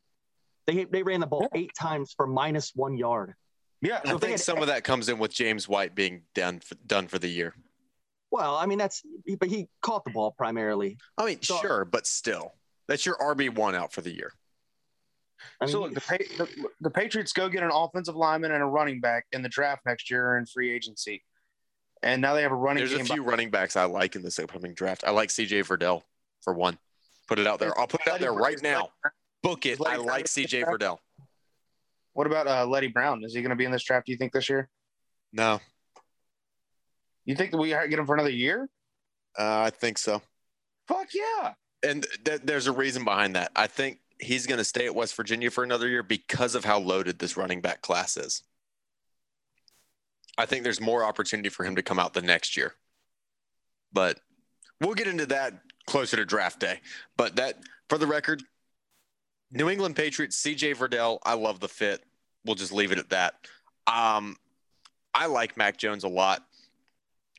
They they ran the ball eight times for minus one yard. Yeah, so I think had, some of that comes in with James White being done for, done for the year. Well, I mean, that's – but he caught the ball primarily. I mean, so, sure, but still. That's your R B one out for the year. I mean, so, look, the, the, the Patriots go get an offensive lineman and a running back in the draft next year in free agency. And now they have a running There's game a few by- running backs I like in this upcoming draft. I like C J Verdell for one. Put it out there. I'll put it out there right now. Book it. I like C J Verdell. What about uh, Letty Brown? Is he going to be in this draft, do you think, this year? No. You think that we get him for another year? Uh, I think so. Fuck yeah. And th- there's a reason behind that. I think he's going to stay at West Virginia for another year because of how loaded this running back class is. I think there's more opportunity for him to come out the next year. But we'll get into that closer to draft day. But that, for the record, New England Patriots, C J Verdell, I love the fit. We'll just leave it at that. Um, I like Mac Jones a lot.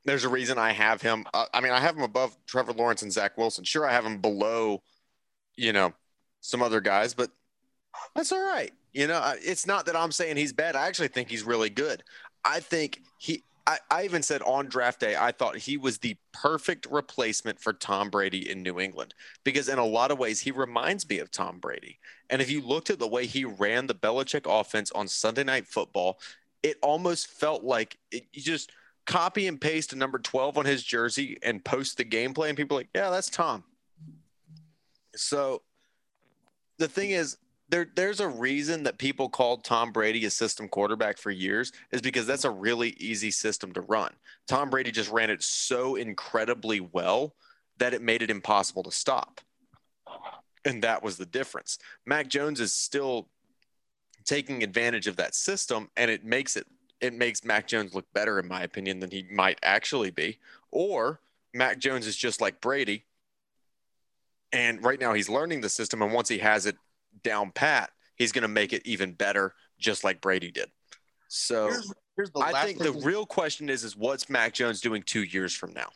There's a reason I have him. Uh, I mean, I have him above Trevor Lawrence and Zach Wilson. Sure, I have him below, you know, some other guys, but that's all right. You know, it's not that I'm saying he's bad. I actually think he's really good. I think he I, – I even said on draft day I thought he was the perfect replacement for Tom Brady in New England because in a lot of ways he reminds me of Tom Brady. And if you looked at the way he ran the Belichick offense on Sunday Night Football, it almost felt like it, you just copy and paste a number twelve on his jersey and post the gameplay, and people are like, yeah, that's Tom. So the thing is, there there's a reason that people called Tom Brady a system quarterback for years, is because that's a really easy system to run. Tom Brady just ran it so incredibly well that it made it impossible to stop. And that was the difference. Mac Jones is still taking advantage of that system, and it makes it it makes Mac Jones look better, in my opinion, than he might actually be. Or Mac Jones is just like Brady, and right now he's learning the system, and once he has it down pat, he's going to make it even better, just like Brady did. So here's, here's the I think the real question is, is what's Mac Jones doing two years from now?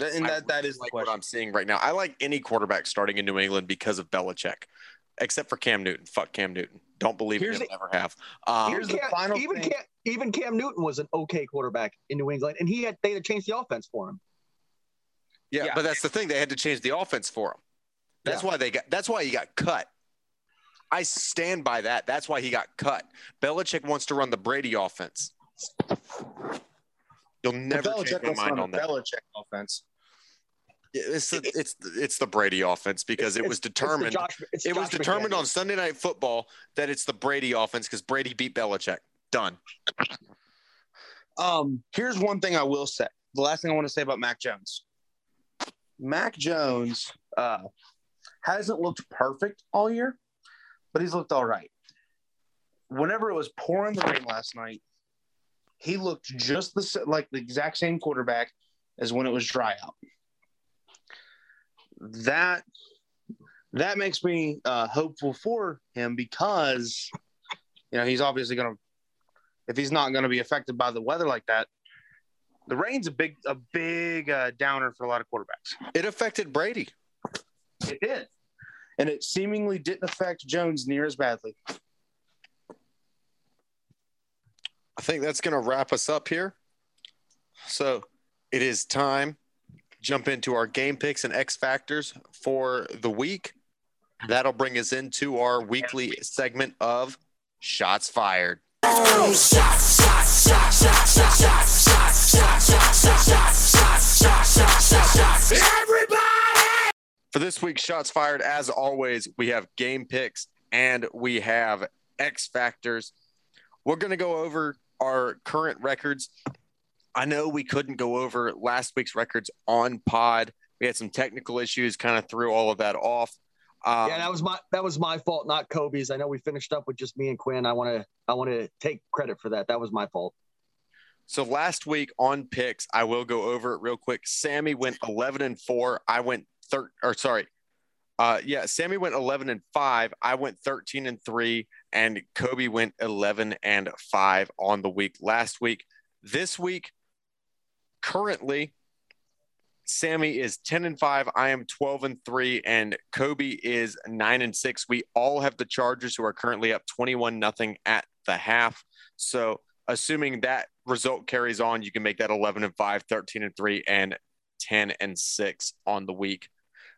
And that, that is like what I'm seeing right now. I like any quarterback starting in New England because of Belichick, except for Cam Newton. Fuck Cam Newton. Don't believe he'll never have. Um, here's the final even thing. Cam, even Cam Newton was an okay quarterback in New England, and he had they had to change the offense for him. Yeah, yeah, but that's the thing. They had to change the offense for him. That's yeah. why they got. That's why he got cut. I stand by that. That's why he got cut. Belichick wants to run the Brady offense. You'll never well, change my mind on that. Belichick offense. It's the, it's it's the Brady offense because it's, it was determined. Josh, it was Josh determined McDaniels. On Sunday Night Football that it's the Brady offense because Brady beat Belichick. Done. Um, here's one thing I will say. The last thing I want to say about Mac Jones. Mac Jones uh, hasn't looked perfect all year, but he's looked all right. Whenever it was pouring the rain last night, he looked just the like the exact same quarterback as when it was dry out. That that makes me uh, hopeful for him because, you know, he's obviously going to – if he's not going to be affected by the weather like that, the rain's a big a big uh, downer for a lot of quarterbacks. It affected Brady. It did. And it seemingly didn't affect Jones near as badly. I think that's going to wrap us up here. So it is time to jump into our game picks and X factors for the week. That'll bring us into our weekly segment of Shots Fired. Oh, shots, shots, shots, shots, shots, shots, shots, shots, shots, shots, shots, shots, shots, shots, shots, shots, everybody! For this week's Shots Fired, as always, we have game picks and we have X factors. We're going to go over our current records. I know we couldn't go over last week's records on pod. We had some technical issues, kind of threw all of that off. Um, yeah, that was my that was my fault, not Kobe's. I know we finished up with just me and Quinn. I want to I want to take credit for that. That was my fault. So last week on picks, I will go over it real quick. Sammy went eleven and four. I went thir- or sorry. Uh, yeah, Sammy went eleven and five. I went thirteen and three, and Kobe went eleven and five on the week last week. This week, currently, Sammy is ten and five. I am twelve and three, and Kobe is nine and six. We all have the Chargers, who are currently up twenty-one nothing at the half. So, assuming that result carries on, you can make that eleven and five, thirteen and three, and ten and six on the week.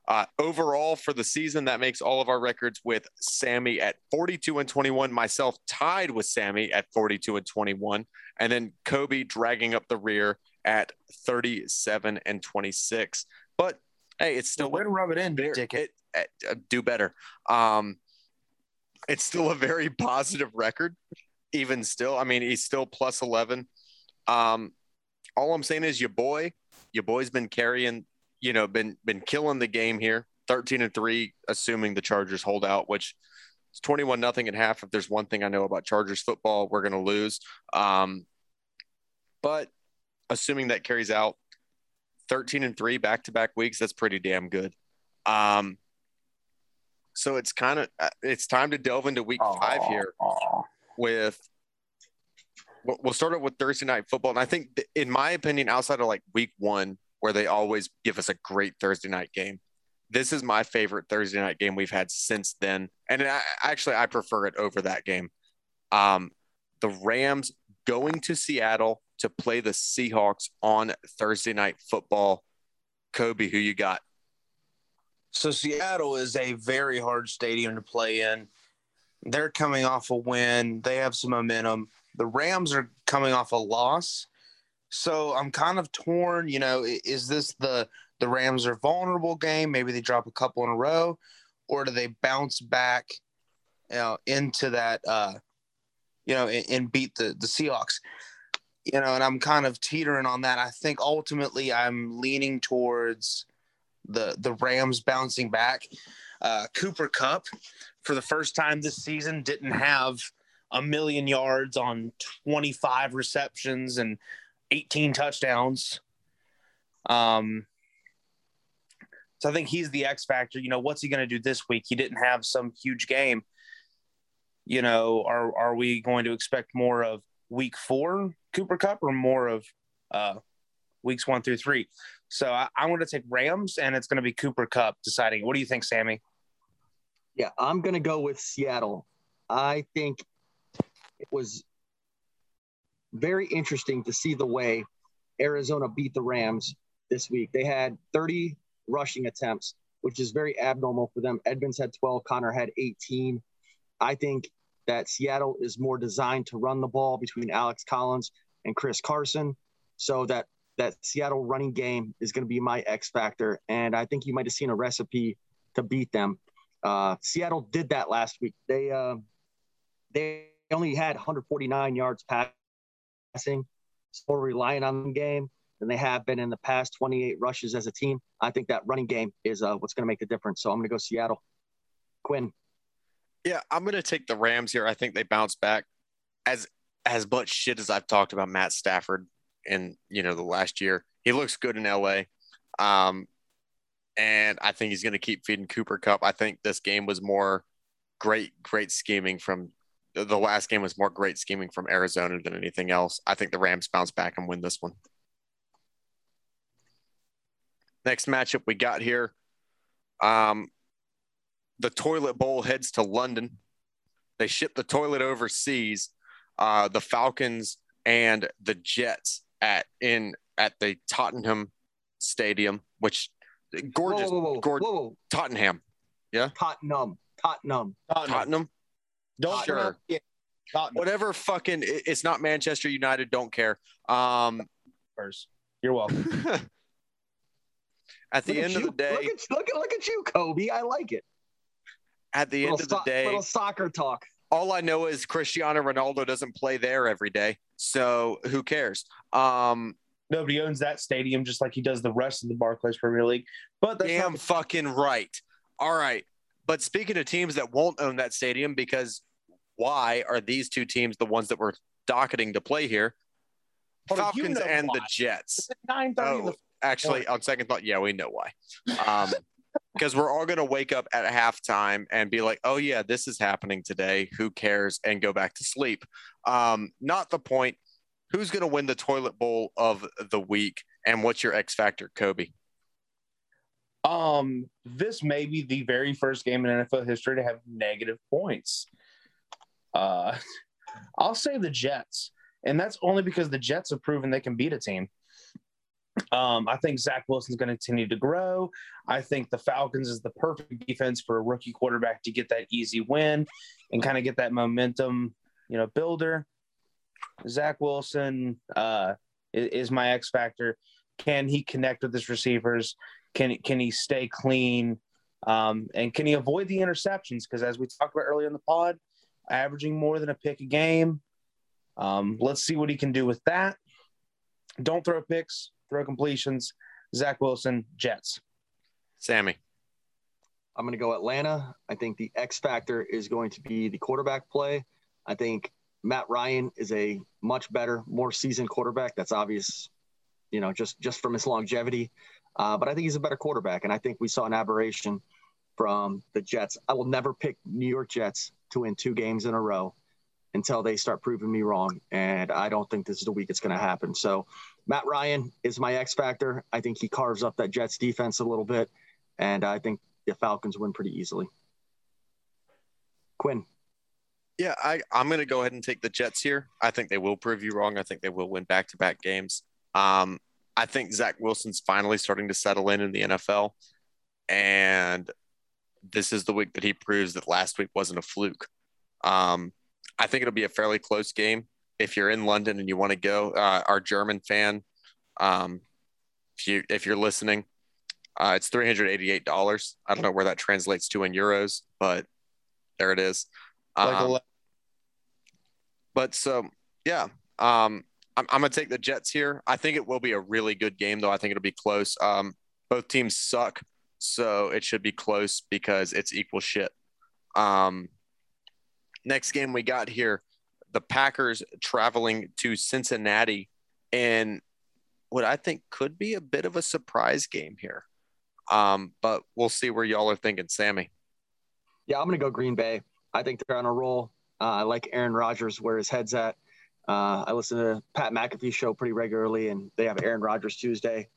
Uh, overall for the season, that makes all of our records with Sammy at forty-two and twenty-one, myself tied with Sammy at forty-two and twenty-one, and then Kobe dragging up the rear at thirty-seven and twenty-six. But hey, it's still way to rub it in, there, it, it, uh, do better. Um, it's still a very positive record, even still. I mean, he's still plus eleven. Um, all I'm saying is your boy, your boy's been carrying. You know, been been killing the game here. thirteen and three, assuming the Chargers hold out, which is twenty-one nothing at half. If there's one thing I know about Chargers football, we're going to lose. Um, but assuming that carries out, thirteen and three back-to-back weeks, that's pretty damn good. Um, so it's kind of it's time to delve into week aww, five here. Aww. With we'll start up with Thursday Night Football, and I think, in my opinion, outside of like week one, where they always give us a great Thursday night game, this is my favorite Thursday night game we've had since then. And I, actually, I prefer it over that game. Um, the Rams going to Seattle to play the Seahawks on Thursday Night Football. Kobe, who you got? So Seattle is a very hard stadium to play in. They're coming off a win. They have some momentum. The Rams are coming off a loss. So I'm kind of torn, you know, is this the, the Rams are vulnerable game? Maybe they drop a couple in a row, or do they bounce back you know, into that, uh, you know, and, and beat the, the Seahawks, you know, and I'm kind of teetering on that. I think ultimately I'm leaning towards the, the Rams bouncing back. Uh, Cooper Kupp, for the first time this season, didn't have a million yards on twenty-five receptions and eighteen touchdowns. Um, so I think he's the X factor. You know, what's he going to do this week? He didn't have some huge game. You know, are are we going to expect more of week four Cooper Kupp or more of uh, weeks one through three? So I, I'm going to take Rams, and it's going to be Cooper Kupp deciding. What do you think, Sammy? Yeah, I'm going to go with Seattle. I think it was very interesting to see the way Arizona beat the Rams this week. They had thirty rushing attempts, which is very abnormal for them. Edmonds had twelve, Connor had eighteen. I think that Seattle is more designed to run the ball between Alex Collins and Chris Carson. So that, that Seattle running game is going to be my X factor. And I think you might've seen a recipe to beat them. Uh, Seattle did that last week. They, uh, they only had one hundred forty-nine yards passing. So relying on the game than they have been in the past twenty-eight rushes as a team. I think that running game is uh, what's going to make the difference. So I'm going to go Seattle. Quinn. Yeah, I'm going to take the Rams here. I think they bounce back. As as much shit as I've talked about Matt Stafford in, you know, the last year, he looks good in L A. Um, and I think he's going to keep feeding Cooper Kupp. I think this game was more great, great scheming from the last game was more great scheming from Arizona than anything else. I think the Rams bounce back and win this one. Next matchup we got here. Um, The toilet bowl heads to London. They ship the toilet overseas. Uh, the Falcons and the Jets at in at the Tottenham Stadium, which gorgeous, whoa, whoa, whoa, gorgeous whoa. Tottenham. Yeah, Tottenham, Tottenham, Tottenham. Tottenham? Don't sure. Yeah. Tottenham. Whatever. Fucking. It, it's not Manchester United. Don't care. Um, First, you're welcome. At the look end at of the day, look at, look at look at you, Kobe. I like it. At the end of the day, little soccer talk. All I know is Cristiano Ronaldo doesn't play there every day, so who cares? Um, Nobody owns that stadium, just like he does the rest of the Barclays Premier League. But that's damn fucking right. All right, but speaking of teams that won't own that stadium, because why are these two teams the ones that we're docketing to play here? Falcons and the Jets. Oh, actually, on second thought, yeah, we know why. Um, Because we're all going to wake up at halftime and be like, oh, yeah, this is happening today. Who cares? And go back to sleep. Um, not the point. Who's going to win the toilet bowl of the week? And what's your X factor, Kobe? Um, this may be the very first game in N F L history to have negative points. Uh, I'll say the Jets. And that's only because the Jets have proven they can beat a team. Um, I think Zach Wilson's going to continue to grow. I think the Falcons is the perfect defense for a rookie quarterback to get that easy win and kind of get that momentum, you know, builder. Zach Wilson uh, is my X factor. Can he connect with his receivers? Can can he stay clean? Um, and can he avoid the interceptions? Because as we talked about earlier in the pod, averaging more than a pick a game. Um, let's see what he can do with that. Don't throw picks. Throw completions, Zach Wilson, Jets. Sammy. I'm going to go Atlanta. I think the X factor is going to be the quarterback play. I think Matt Ryan is a much better, more seasoned quarterback. That's obvious, you know, just, just from his longevity. Uh, but I think he's a better quarterback, and I think we saw an aberration from the Jets. I will never pick New York Jets to win two games in a row until they start proving me wrong, and I don't think this is the week it's going to happen. So Matt Ryan is my X factor. I think he carves up that Jets defense a little bit, and I think the Falcons win pretty easily. Quinn. Yeah, I, I'm going to go ahead and take the Jets here. I think they will prove you wrong. I think they will win back-to-back games. Um, I think Zach Wilson's finally starting to settle in in the N F L, and this is the week that he proves that last week wasn't a fluke. Um, I think it'll be a fairly close game. If you're in London and you want to go, uh, our German fan, um, if, you, if you're listening, uh, it's three hundred eighty-eight dollars. I don't know where that translates to in euros, but there it is. Like um, but so, yeah, um, I'm, I'm going to take the Jets here. I think it will be a really good game, though. I think it'll be close. Um, both teams suck, so it should be close because it's equal shit. Um, next game we got here, the Packers traveling to Cincinnati, and what I think could be a bit of a surprise game here. Um, but we'll see where y'all are thinking, Sammy. Yeah, I'm going to go Green Bay. I think they're on a roll. Uh, I like Aaron Rodgers, where his head's at. Uh, I listen to Pat McAfee show pretty regularly, and they have Aaron Rodgers Tuesday.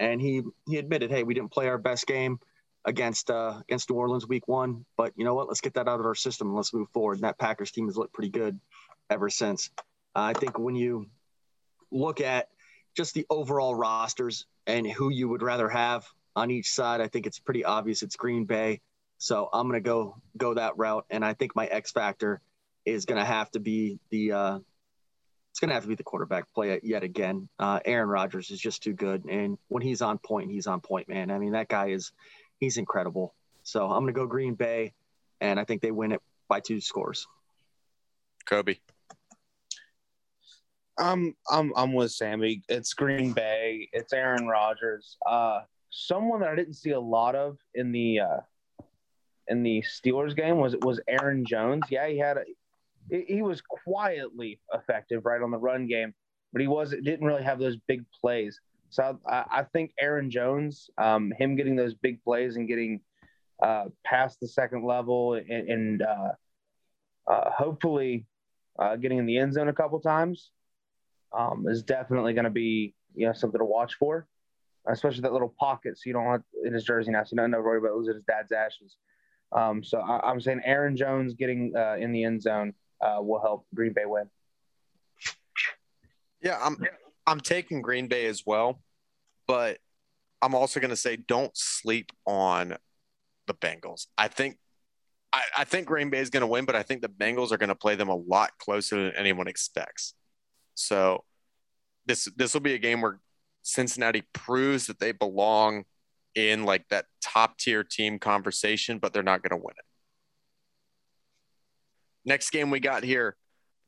And he, he admitted, hey, we didn't play our best game against uh, against New Orleans week one. But you know what? Let's get that out of our system and let's move forward. And that Packers team has looked pretty good ever since. Uh, I think when you look at just the overall rosters and who you would rather have on each side, I think it's pretty obvious it's Green Bay. So I'm going to go go that route. And I think my X factor is going to have to be the uh, it's going to have to be the quarterback play yet again. Uh, Aaron Rodgers is just too good. And when he's on point, he's on point, man. I mean, that guy is he's incredible. So I'm going to go Green Bay, and I think they win it by two scores. Kobe. Um, I'm I'm with Sammy. It's Green Bay. It's Aaron Rodgers. Uh, someone that I didn't see a lot of in the uh, in the Steelers game was was Aaron Jones. Yeah, he had a he was quietly effective right on the run game, but he was didn't really have those big plays. So I, I think Aaron Jones, um, him getting those big plays and getting uh, past the second level and, and uh, uh, hopefully uh, getting in the end zone a couple times. Um, is definitely going to be, you know, something to watch for, especially that little pocket. So you don't want in his jersey now, so you don't have to worry about losing his dad's ashes. Um, so I, I'm saying Aaron Jones getting uh, in the end zone uh, will help Green Bay win. Yeah, I'm I'm taking Green Bay as well, but I'm also going to say don't sleep on the Bengals. I think I, I think Green Bay is going to win, but I think the Bengals are going to play them a lot closer than anyone expects. So this this will be a game where Cincinnati proves that they belong in like that top tier team conversation, but they're not going to win it. Next game we got here,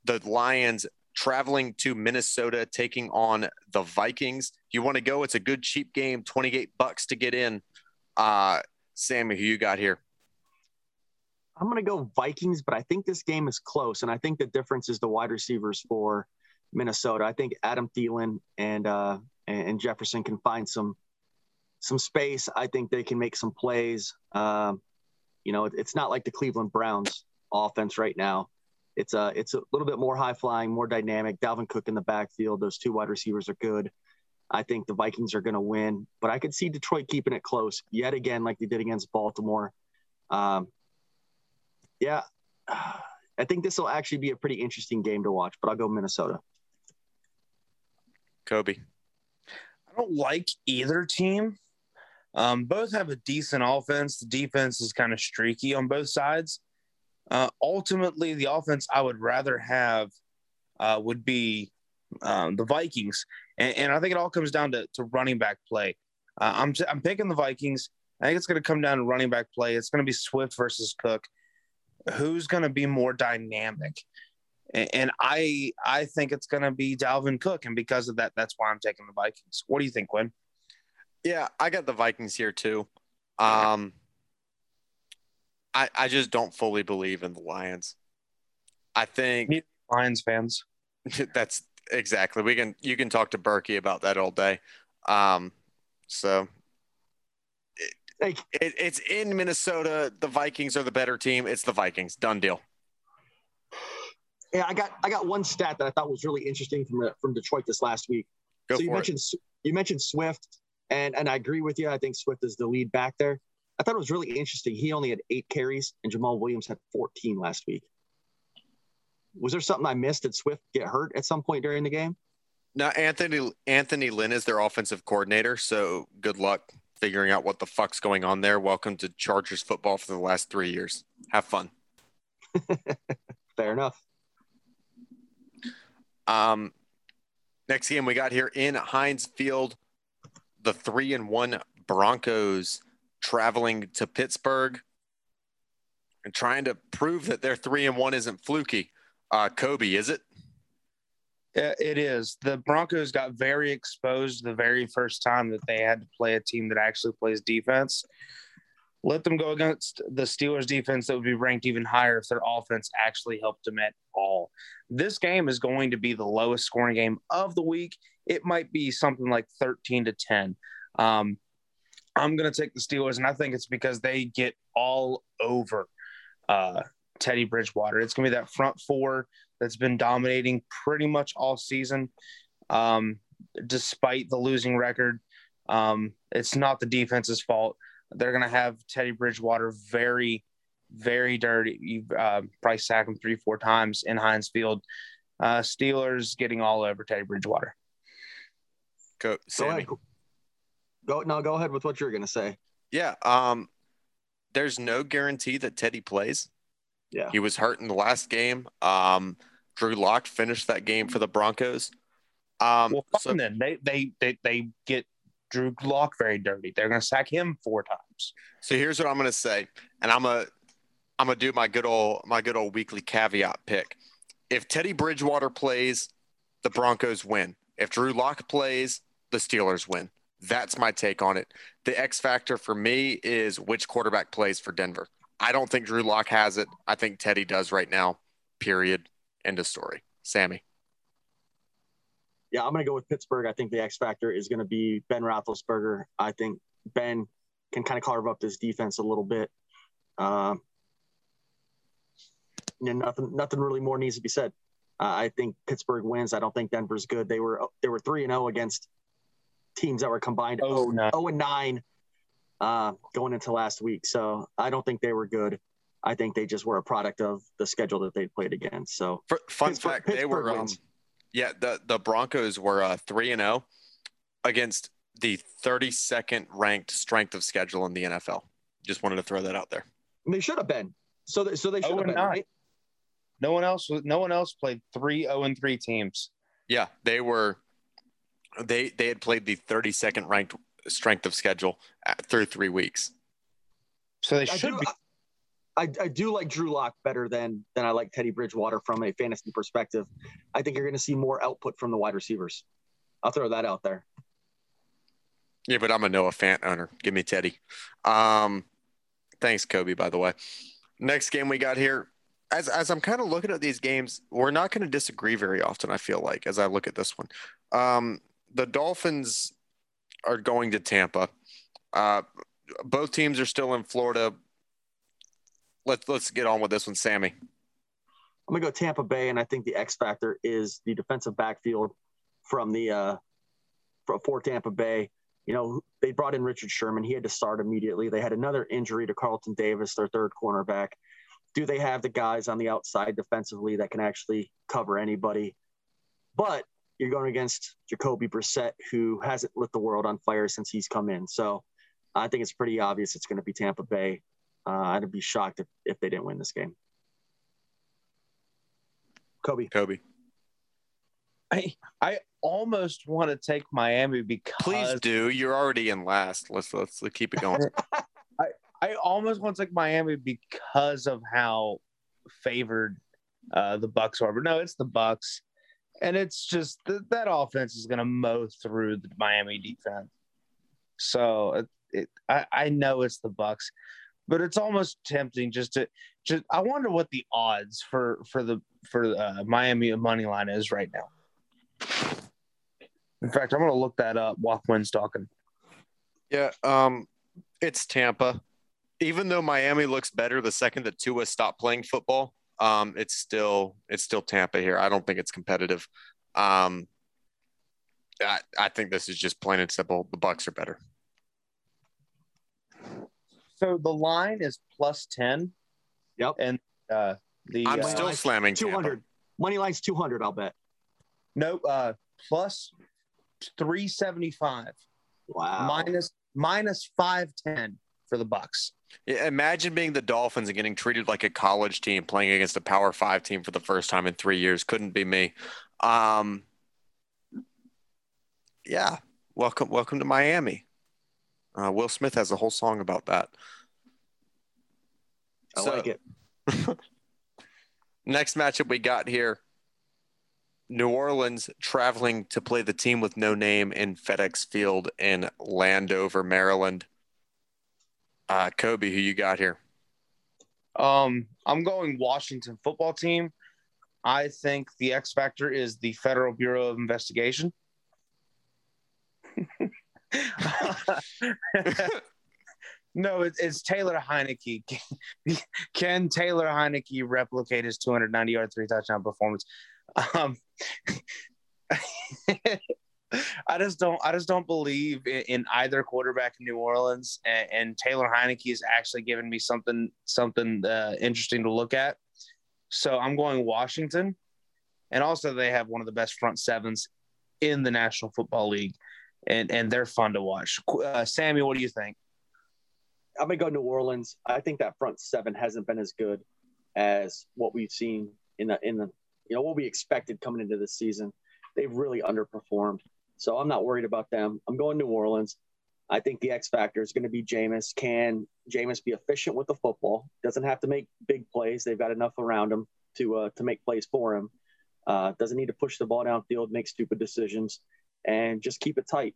the Lions traveling to Minnesota, taking on the Vikings. You want to go? It's a good cheap game, twenty-eight bucks to get in. Uh, Sammy, who you got here? I'm going to go Vikings, but I think this game is close, and I think the difference is the wide receivers for Minnesota. I think Adam Thielen and uh, and Jefferson can find some some space. I think they can make some plays. Um, you know, it, it's not like the Cleveland Browns offense right now. It's a it's a little bit more high flying, more dynamic. Dalvin Cook in the backfield. Those two wide receivers are good. I think the Vikings are going to win, but I could see Detroit keeping it close yet again, like they did against Baltimore. Um, yeah, I think this will actually be a pretty interesting game to watch. But I'll go Minnesota. Kobe. I don't like either team. Um, both have a decent offense. The defense is kind of streaky on both sides. Uh, ultimately, the offense I would rather have uh, would be um, the Vikings. And, and I think it all comes down to, to running back play. Uh, I'm, I'm picking the Vikings. I think it's going to come down to running back play. It's going to be Swift versus Cook. Who's going to be more dynamic? And I I think it's going to be Dalvin Cook, and because of that, that's why I'm taking the Vikings. What do you think, Quinn? Yeah, I got the Vikings here too. Um, I I just don't fully believe in the Lions. I think Neither Lions fans. That's exactly. We can you can talk to Berkey about that all day. Um, so it, hey. it, it's in Minnesota. The Vikings are the better team. It's the Vikings. Done deal. Yeah, I got I got one stat that I thought was really interesting from the, from Detroit this last week. Go so you mentioned it. you mentioned Swift, and, and I agree with you. I think Swift is the lead back there. I thought it was really interesting. He only had eight carries, and Jamal Williams had fourteen last week. Was there something I missed? Did Swift get hurt at some point during the game? No, Anthony Anthony Lynn is their offensive coordinator, so good luck figuring out what the fuck's going on there. Welcome to Chargers football for the last three years. Have fun. Fair enough. Um, next game we got here in Heinz Field, the three and one Broncos traveling to Pittsburgh. and trying to prove that their three and one isn't fluky. Uh, Kobe, is it? It is. The Broncos got very exposed the very first time that they had to play a team that actually plays defense. Let them go against the Steelers defense that would be ranked even higher if their offense actually helped them at all. This game is going to be the lowest scoring game of the week. It might be something like thirteen to ten. Um, I'm going to take the Steelers, and I think it's because they get all over uh, Teddy Bridgewater. It's going to be that front four that's been dominating pretty much all season, um, despite the losing record. Um, it's not the defense's fault. They're going to have Teddy Bridgewater very, very dirty. You uh, probably sack him three, four times in Heinz Field. Uh, Steelers getting all over Teddy Bridgewater. Go, Sammy. Go ahead. Go, no, go ahead with what you're going to say. Yeah. Um, there's no guarantee that Teddy plays. Yeah. He was hurt in the last game. Um, Drew Lock finished that game for the Broncos. Um, well, so- then they, they, they, they get Drew Lock very dirty. They're going to sack him four times. So here's what I'm going to say. And I'm going to, I'm going to do my good old, my good old weekly caveat pick. If Teddy Bridgewater plays, the Broncos win. If Drew Lock plays, the Steelers win. That's my take on it. The X factor for me is which quarterback plays for Denver. I don't think Drew Lock has it. I think Teddy does right now, period. End of story. Sammy. Yeah, I'm going to go with Pittsburgh. I think the X factor is going to be Ben Roethlisberger. I think Ben can kind of carve up this defense a little bit. Um, and nothing, nothing really more needs to be said. Uh, I think Pittsburgh wins. I don't think Denver's good. They were they were three and zero against teams that were combined oh and nine uh, going into last week. So I don't think they were good. I think they just were a product of the schedule that they played against. So For, fun Pittsburgh, fact, Pittsburgh they were um, yeah the the Broncos were three and zero against the thirty-second ranked strength of schedule in the N F L. Just wanted to throw that out there. And they should have been. So they, so they should have been. Right? No one else. No one else played three zero and three teams. Yeah, they were. They they had played the thirty-second ranked strength of schedule at, through three weeks. So they should I do, be. I, I do like Drew Lock better than than I like Teddy Bridgewater from a fantasy perspective. I think you're going to see more output from the wide receivers. I'll throw that out there. Yeah, but I'm a Noah Fant owner. Give me Teddy. Um, thanks, Kobe, by the way. Next game we got here. As, as I'm kind of looking at these games, we're not going to disagree very often, I feel like, as I look at this one. Um, the Dolphins are going to Tampa. Uh, both teams are still in Florida. Let's let's get on with this one, Sammy. I'm going to go Tampa Bay, and I think the X factor is the defensive backfield from the uh, for, for Tampa Bay. You know, they brought in Richard Sherman. He had to start immediately. They had another injury to Carlton Davis, their third cornerback. Do they have the guys on the outside defensively that can actually cover anybody? But you're going against Jacoby Brissett, who hasn't lit the world on fire since he's come in. So I think it's pretty obvious it's going to be Tampa Bay. Uh, I'd be shocked if, if they didn't win this game. Kobe. Kobe. I I almost want to take Miami because... Please do. You're already in last. Let's, let's, let's keep it going. I almost want to take Miami because of how favored uh, the Bucs are, but no, it's the Bucs, and it's just th- that offense is going to mow through the Miami defense. So it, it, I, I know it's the Bucs, but it's almost tempting just to just. I wonder what the odds for for the for uh, Miami money line is right now. In fact, I'm going to look that up while Quinn's talking. Yeah, um, it's Tampa. Even though Miami looks better the second that Tua stopped playing football, um, it's still it's still Tampa here. I don't think it's competitive. Um, I, I think this is just plain and simple. The Bucs are better. So the line is plus ten. Yep. And uh, the I'm uh, still slamming two hundred. Tampa. Money line's two hundred. I'll bet. Nope. Uh, plus three seventy-five. Wow. Minus minus five ten. For the Bucs. Yeah, imagine being the Dolphins and getting treated like a college team playing against a Power Five team for the first time in three years. Couldn't be me. Um, yeah. Welcome. Welcome to Miami. Uh, Will Smith has a whole song about that. I so, like it. Next matchup we got here. New Orleans traveling to play the team with no name in FedEx Field in Landover, Maryland. Uh, Kobe, who you got here? Um, I'm going Washington football team. I think the X factor is the Federal Bureau of Investigation. No, it, it's Taylor Heineke. Can Taylor Heineke replicate his two hundred ninety yard three touchdown performance? Um, I just don't. I just don't believe in, in either quarterback in New Orleans, and, and Taylor Heineke is actually giving me something something uh, interesting to look at. So I'm going Washington, and also they have one of the best front sevens in the National Football League, and and they're fun to watch. Uh, Sammy, what do you think? I'm gonna go New Orleans. I think that front seven hasn't been as good as what we've seen in the in the you know what we expected coming into the season. They've really underperformed. So I'm not worried about them. I'm going New Orleans. I think the X factor is going to be Jameis. Can Jameis be efficient with the football? Doesn't have to make big plays. They've got enough around him to uh, to make plays for him. Uh, doesn't need to push the ball downfield, make stupid decisions, and just keep it tight.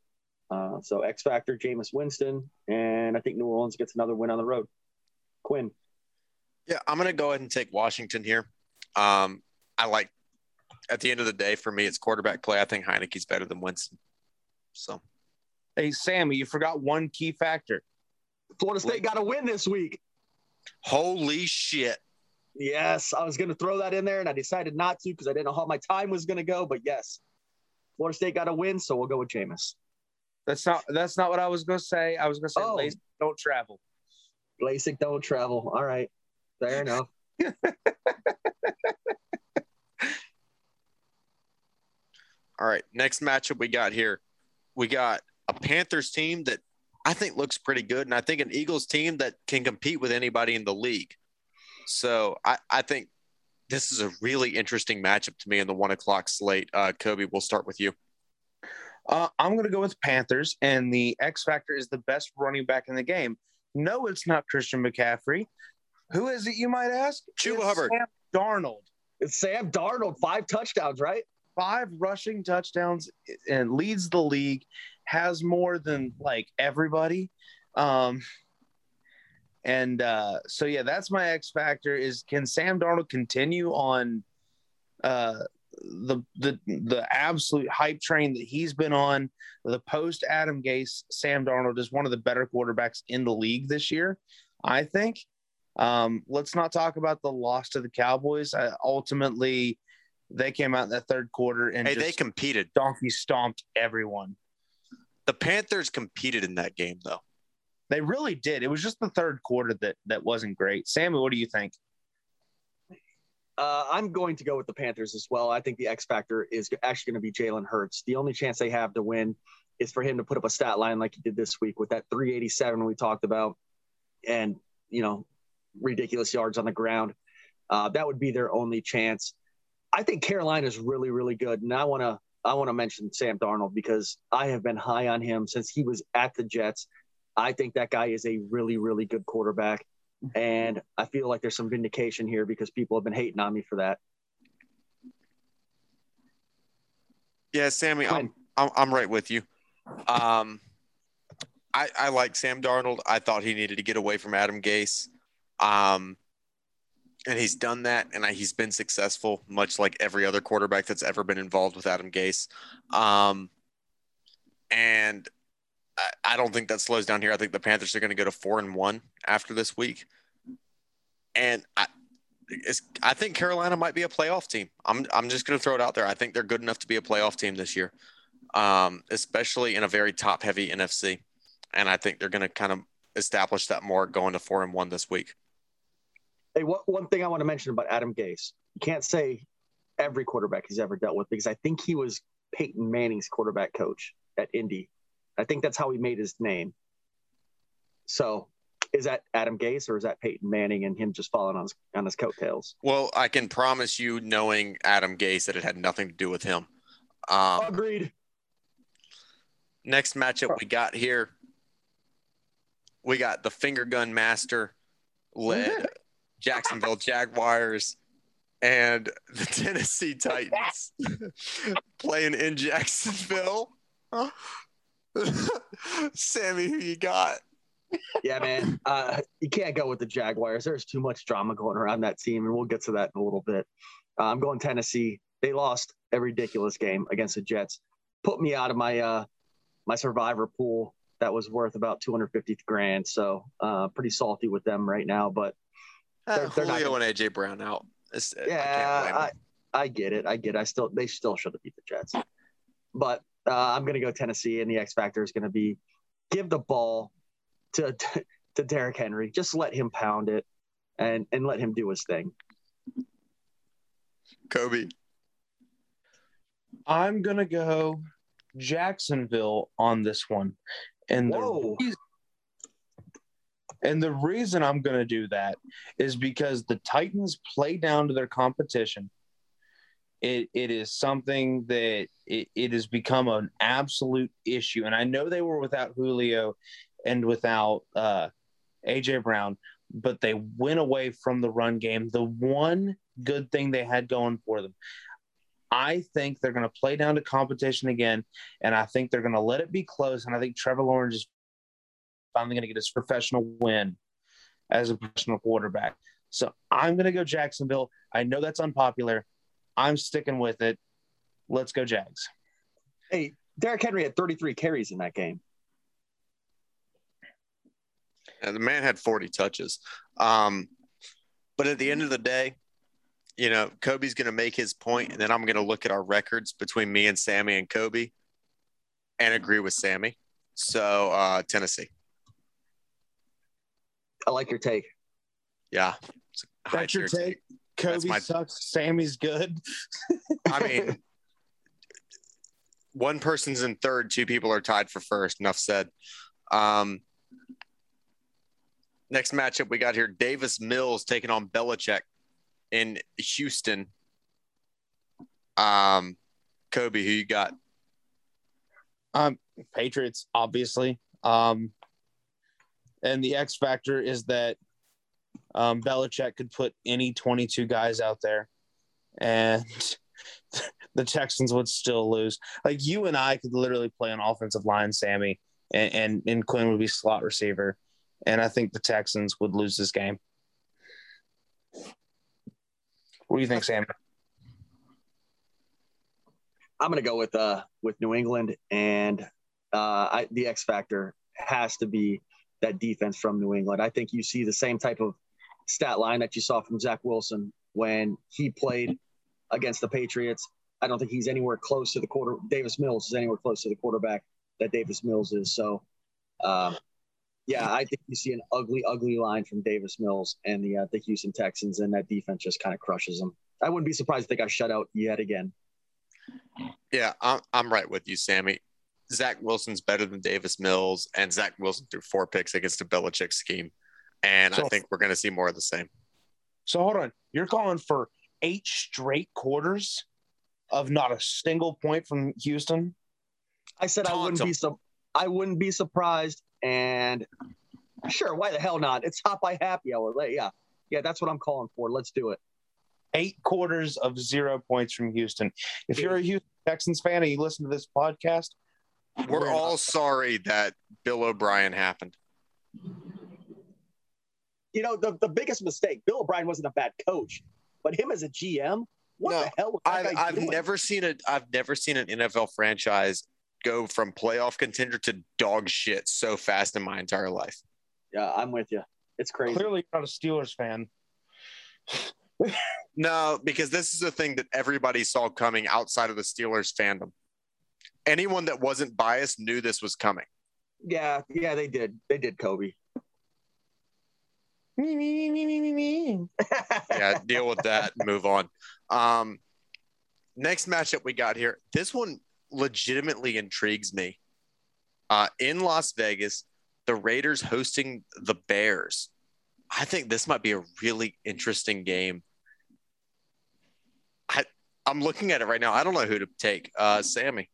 Uh, so X factor, Jameis Winston, and I think New Orleans gets another win on the road. Quinn. Yeah, I'm going to go ahead and take Washington here. Um, I like At the end of the day, for me, it's quarterback play. I think Heineke's better than Winston. So, hey, Sammy, you forgot one key factor. Florida State got to win this week. Holy shit. Yes, I was going to throw that in there, and I decided not to because I didn't know how my time was going to go. But, yes, Florida State got to win, so we'll go with Jameis. That's not that's not what I was going to say. I was going to say oh. LASIK don't travel. LASIK don't travel. All right. Fair enough. All right, next matchup we got here. We got a Panthers team that I think looks pretty good, and I think an Eagles team that can compete with anybody in the league. So I, I think this is a really interesting matchup to me in the one o'clock slate. Uh, Kobe, we'll start with you. Uh, I'm going to go with Panthers, and the X factor is the best running back in the game. No, it's not Christian McCaffrey. Who is it, you might ask? Chuba Hubbard. Sam Darnold. It's Sam Darnold, five touchdowns, right? Five rushing touchdowns and leads the league, has more than like everybody. Um, and uh, so, yeah, that's my X factor is can Sam Darnold continue on uh, the, the, the absolute hype train that he's been on? The post Adam Gase, Sam Darnold is one of the better quarterbacks in the league this year, I think. Um, let's not talk about the loss to the Cowboys. I, ultimately, They came out in that third quarter and hey, just they competed. Donkey stomped everyone. The Panthers competed in that game, though. They really did. It was just the third quarter that that wasn't great. Sammy, what do you think? Uh, I'm going to go with the Panthers as well. I think the X factor is actually going to be Jalen Hurts. The only chance they have to win is for him to put up a stat line like he did this week with that three eighty-seven we talked about and, you know, ridiculous yards on the ground. Uh, that would be their only chance. I think Carolina is really, really good, and I want to I want to mention Sam Darnold because I have been high on him since he was at the Jets. I think that guy is a really, really good quarterback, and I feel like there's some vindication here because people have been hating on me for that. Yeah, Sammy, I'm, I'm I'm right with you. Um, I I like Sam Darnold. I thought he needed to get away from Adam Gase. Um. And he's done that, and he's been successful, much like every other quarterback that's ever been involved with Adam Gase. Um, and I, I don't think that slows down here. I think the Panthers are going to go to four and one after this week. And I, it's, I think Carolina might be a playoff team. I'm, I'm just going to throw it out there. I think they're good enough to be a playoff team this year, um, especially in a very top-heavy N F C. And I think they're going to kind of establish that more going to four and one this week. Hey, one thing I want to mention about Adam Gase, you can't say every quarterback he's ever dealt with because I think he was Peyton Manning's quarterback coach at Indy. I think that's how he made his name. So is that Adam Gase or is that Peyton Manning and him just falling on his, on his coattails? Well, I can promise you knowing Adam Gase that it had nothing to do with him. Um, Agreed. Next matchup we got here, we got the finger gun master led Jacksonville Jaguars, and the Tennessee Titans playing in Jacksonville. Sammy, who you got? Yeah, man, uh, you can't go with the Jaguars. There's too much drama going around that team, and we'll get to that in a little bit. Uh, I'm going Tennessee. They lost a ridiculous game against the Jets. Put me out of my uh, my survivor pool that was worth about two hundred fifty grand. So uh, pretty salty with them right now. But they're, uh, they're Julio not gonna... and A J Brown out. It's, yeah, I, can't I, I get it. I get it. I still they still should have beat the Jets. But uh, I'm going to go Tennessee, and the X factor is going to be give the ball to to Derrick Henry. Just let him pound it and and let him do his thing. Kobe. I'm going to go Jacksonville on this one. And the, reason, and the reason I'm going to do that is because the Titans play down to their competition. It It is something that it, it has become an absolute issue. And I know they were without Julio and without uh, A J Brown, but they went away from the run game, the one good thing they had going for them. I think they're going to play down to competition again, and I think they're going to let it be close, and I think Trevor Lawrence is finally going to get his professional win as a professional quarterback. So I'm going to go Jacksonville. I know that's unpopular. I'm sticking with it. Let's go Jags. Hey, Derrick Henry had thirty-three carries in that game. Yeah, the man had forty touches. Um, but at the end of the day, you know, Kobe's going to make his point, and then I'm going to look at our records between me and Sammy and Kobe and agree with Sammy. So, uh, Tennessee. I like your take. Yeah. That's your take? take. Kobe my... sucks. Sammy's good. I mean, one person's in third. Two people are tied for first. Enough said. Um, next matchup we got here, Davis Mills taking on Belichick in Houston. Um, Kobe, who you got? Um, Patriots, obviously. Um, and the X factor is that um, Belichick could put any twenty-two guys out there and the Texans would still lose. Like, you and I could literally play an offensive line, Sammy, and, and, and Quinn would be slot receiver. And I think the Texans would lose this game. What do you think, Sam? I'm going to go with uh, with New England, and uh, I, the X factor has to be that defense from New England. I think you see the same type of stat line that you saw from Zach Wilson when he played against the Patriots. I don't think he's anywhere close to the quarter. Davis Mills is anywhere close to the quarterback that Davis Mills is. So, um, yeah, I think you see an ugly, ugly line from Davis Mills and the uh, the Houston Texans, and that defense just kind of crushes them. I wouldn't be surprised if they got shut out yet again. Yeah, I'm, I'm right with you, Sammy. Zach Wilson's better than Davis Mills, and Zach Wilson threw four picks against a Belichick scheme, and so, I think we're going to see more of the same. So, hold on. You're calling for eight straight quarters of not a single point from Houston? I said Taunt I wouldn't em. be su- I wouldn't be surprised. And sure, why the hell not? It's Hot by Happy Hour. Yeah, yeah, that's what I'm calling for. Let's do it. Eight quarters of zero points from Houston. If you're a Houston Texans fan and you listen to this podcast, we're, we're all not sorry that Bill O'Brien happened. You know, the, the biggest mistake, Bill O'Brien wasn't a bad coach, but him as a G M, what no, the hell was that I've, guy I've doing? never seen a I've never seen an N F L franchise go from playoff contender to dog shit so fast in my entire life. Yeah, I'm with you. It's crazy. Clearly not a Steelers fan. No, because this is a thing that everybody saw coming outside of the Steelers fandom. Anyone that wasn't biased knew this was coming. Yeah, yeah, they did. They did, Kobe. Me, me, me, me, me, me. Yeah, deal with that and move on. Um, next matchup we got here. This one legitimately intrigues me. Uh, in Las Vegas, the Raiders hosting the Bears. I think this might be a really interesting game. I, I'm looking at it right now. I don't know who to take. Uh, Sammy.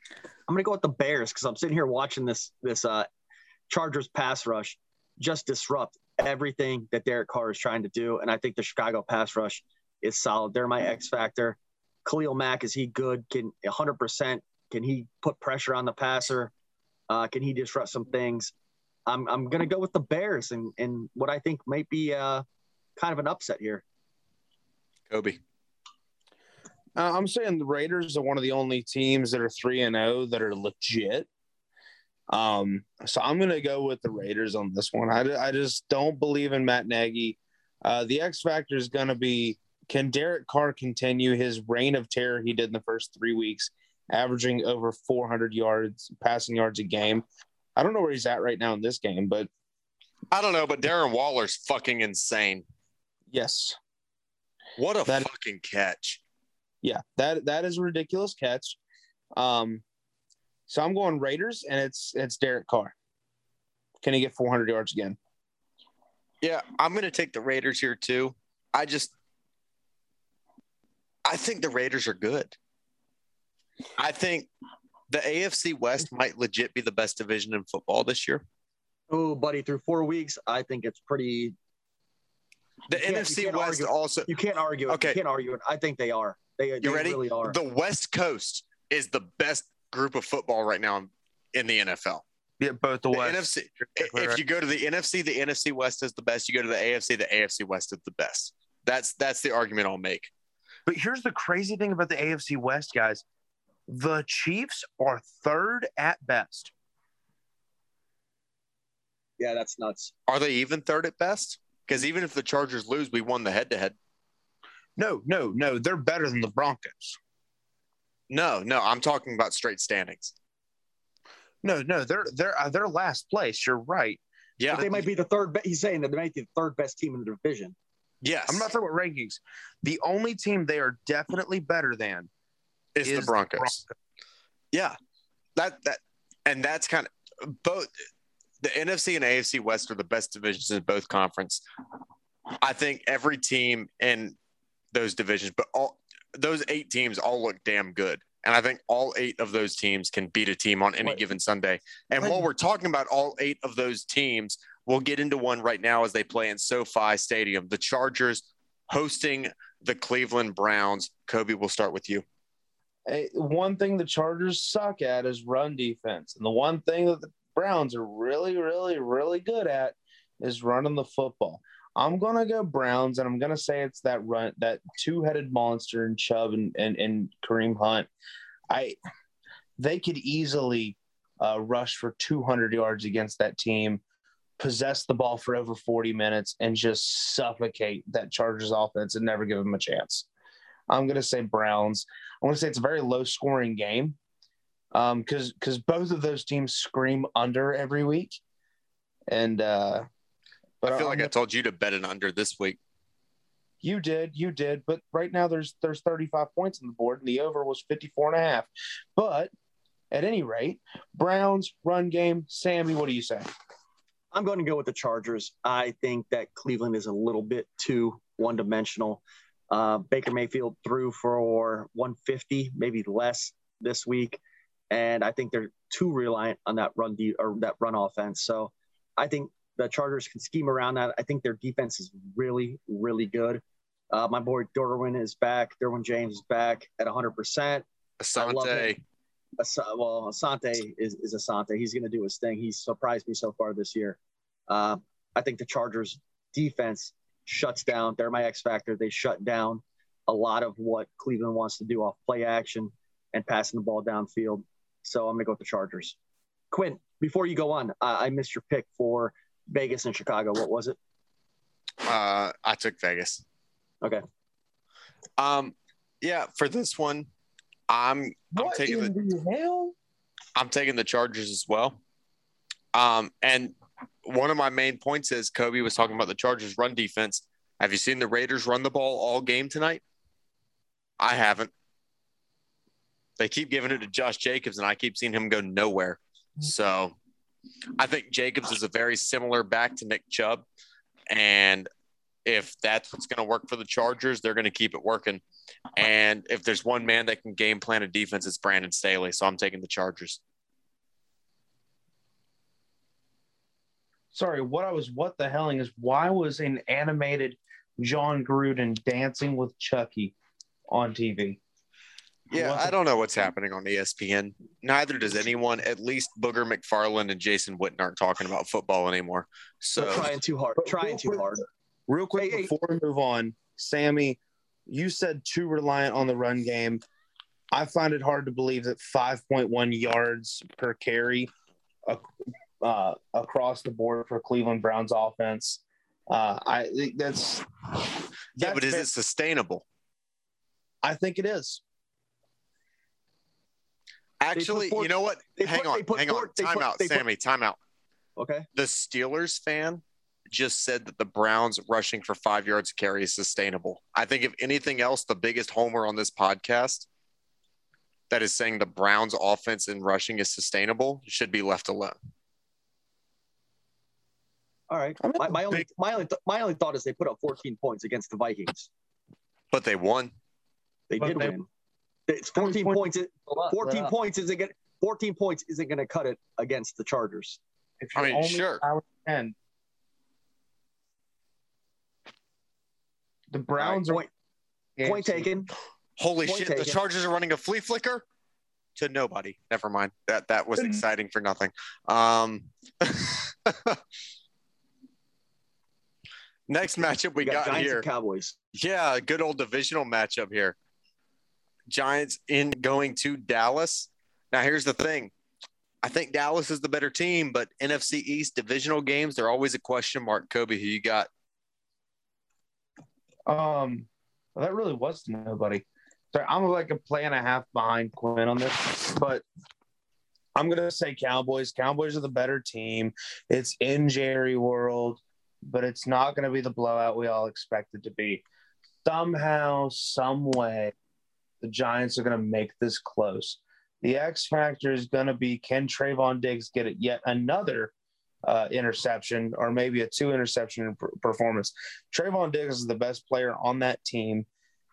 I'm going to go with the Bears because I'm sitting here watching this this uh, Chargers pass rush just disrupt everything that Derek Carr is trying to do. And I think the Chicago pass rush is solid. They're my X factor. Khalil Mack, is he good? Can one hundred percent? Can he put pressure on the passer? Uh, can he disrupt some things? I'm I'm going to go with the Bears and, and what I think might be uh, kind of an upset here. Kobe. Uh, I'm saying the Raiders are one of the only teams that are three and oh that are legit. Um, so I'm going to go with the Raiders on this one. I, I just don't believe in Matt Nagy. Uh, the X factor is going to be, can Derek Carr continue his reign of terror he did in the first three weeks, averaging over four hundred yards, passing yards a game? I don't know where he's at right now in this game, but I don't know, but Darren Waller's fucking insane. Yes. What a that, fucking catch. Yeah, that that is a ridiculous catch. Um, so I'm going Raiders, and it's it's Derek Carr. Can he get four hundred yards again? Yeah, I'm going to take the Raiders here too. I just – I think the Raiders are good. I think the A F C West might legit be the best division in football this year. Oh, buddy, through four weeks, I think it's pretty – The N F C West also – You can't argue it. Okay. You can't argue it. I think they are. They, you they ready? Really are. The West Coast is the best group of football right now in the N F L. Yeah, both the, the West. N F C, if you go to the N F C, the N F C West is the best. You go to the A F C, the A F C West is the best. That's that's the argument I'll make. But here's the crazy thing about the A F C West, guys. The Chiefs are third at best. Yeah, that's nuts. Are they even third at best? Because even if the Chargers lose, we won the head-to-head. No, no, no. They're better than the Broncos. No, no. I'm talking about straight standings. No, no. They're they're uh, they're last place. You're right. Yeah, but they might be the third. Be- he's saying that they might be the third best team in the division. Yes. I'm not talking about rankings. The only team they are definitely better than is, is the Broncos. The Broncos. Yeah, that that and that's kind of both. The N F C and A F C West are the best divisions in both conference. I think every team in those divisions, but all those eight teams all look damn good. And I think all eight of those teams can beat a team on any given Sunday. And while we're talking about all eight of those teams, we'll get into one right now as they play in SoFi Stadium. The Chargers hosting the Cleveland Browns. Kobe, we'll start with you. Hey, one thing the Chargers suck at is run defense. And the one thing that the Browns are really, really, really good at is running the football. I'm going to go Browns, and I'm going to say it's that run, that two-headed monster in Chubb and, and, and Kareem Hunt. I, they could easily uh, rush for two hundred yards against that team, possess the ball for over forty minutes, and just suffocate that Chargers offense and never give them a chance. I'm going to say Browns. I want to say it's a very low-scoring game um, because because both of those teams scream under every week. And – uh But I feel like I told you to bet an under this week. You did, you did. But right now there's there's thirty-five points on the board, and the over was fifty-four and a half. But at any rate, Browns run game. Sammy, what do you say? I'm going to go with the Chargers. I think that Cleveland is a little bit too one-dimensional. Uh, Baker Mayfield threw for one hundred fifty, maybe less this week, and I think they're too reliant on that run de- or that run offense. So I think the Chargers can scheme around that. I think their defense is really, really good. Uh, my boy Derwin is back. Derwin James is back at one hundred percent. Asante. As- well, Asante is, is Asante. He's going to do his thing. He's surprised me so far this year. Uh, I think the Chargers' defense shuts down. They're my X factor. They shut down a lot of what Cleveland wants to do off play action and passing the ball downfield. So I'm going to go with the Chargers. Quinn, before you go on, I, I missed your pick for – Vegas and Chicago. What was it? Uh, I took Vegas. Okay. Um, yeah, for this one, I'm I'm taking the, the hell? I'm taking the Chargers as well. Um, and one of my main points is Kobe was talking about the Chargers' run defense. Have you seen the Raiders run the ball all game tonight? I haven't. They keep giving it to Josh Jacobs, and I keep seeing him go nowhere. So I think Jacobs is a very similar back to Nick Chubb, and if that's what's going to work for the Chargers, they're going to keep it working. And if there's one man that can game plan a defense, it's Brandon Staley, so I'm taking the Chargers. sorry, what I was what the helling is why was an animated John Gruden dancing with Chucky on T V? Yeah, I don't know what's happening on E S P N. Neither does anyone. At least Booger McFarland and Jason Witten aren't talking about football anymore. So We're trying too hard. Trying too hard. Real quick, hey, before hey. we move on, Sammy, you said too reliant on the run game. I find it hard to believe that five point one yards per carry uh, across the board for Cleveland Browns offense. Uh, I think that's, that's – Yeah, but is fair. It sustainable? I think it is. Actually, you know what? Hang on, hang on. Time out, Sammy, time out. Okay. The Steelers fan just said that the Browns rushing for five yards a carry is sustainable. I think if anything else, the biggest homer on this podcast that is saying the Browns offense in rushing is sustainable should be left alone. All right. My, my, only, my, only th- my only thought is they put up fourteen points against the Vikings. But they won. They did win. It's fourteen points. Fourteen points isn't gonna. Fourteen points isn't gonna cut it against the Chargers. If I mean, sure. And the Browns right, point, are point taken. Holy point shit! Taken. The Chargers are running a flea flicker to nobody. Never mind. That that was exciting for nothing. Um, next matchup we, we got, got Giants here. And Cowboys. Yeah, good old divisional matchup here. Giants in going to Dallas. Now, here's the thing. I think Dallas is the better team, but N F C East divisional games, they're always a question mark. Kobe, who you got? Um, well, that really was nobody. Sorry, I'm like a play and a half behind Quinn on this, but I'm going to say Cowboys. Cowboys are the better team. It's in Jerry world, but it's not going to be the blowout we all expect it to be. Somehow, some way, the Giants are going to make this close. The X factor is going to be, can Trayvon Diggs get it yet another uh, interception or maybe a two-interception per- performance? Trayvon Diggs is the best player on that team,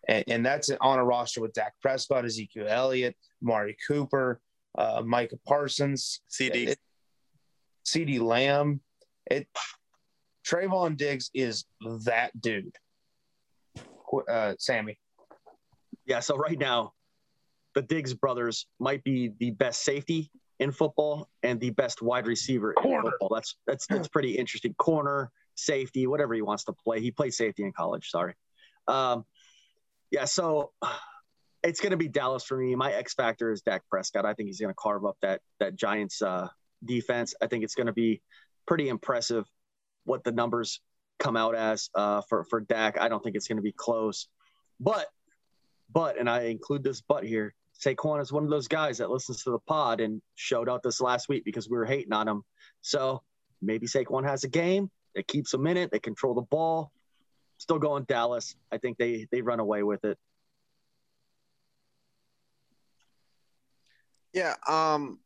and, and that's on a roster with Dak Prescott, Ezekiel Elliott, Amari Cooper, uh, Micah Parsons, C D C D Lamb. It, Trayvon Diggs is that dude, uh, Sammy. Yeah, so right now, the Diggs brothers might be the best safety in football and the best wide receiver Corner. in football. That's that's that's pretty interesting. Corner, safety, whatever he wants to play. He played safety in college, sorry. Um, yeah, so it's going to be Dallas for me. My X factor is Dak Prescott. I think he's going to carve up that that Giants uh, defense. I think it's going to be pretty impressive what the numbers come out as uh, for, for Dak. I don't think it's going to be close. But – But, and I include this but here, Saquon is one of those guys that listens to the pod and showed out this last week because we were hating on him. So maybe Saquon has a game that keeps him in it. They control the ball. Still going Dallas. I think they they run away with it. Yeah, um,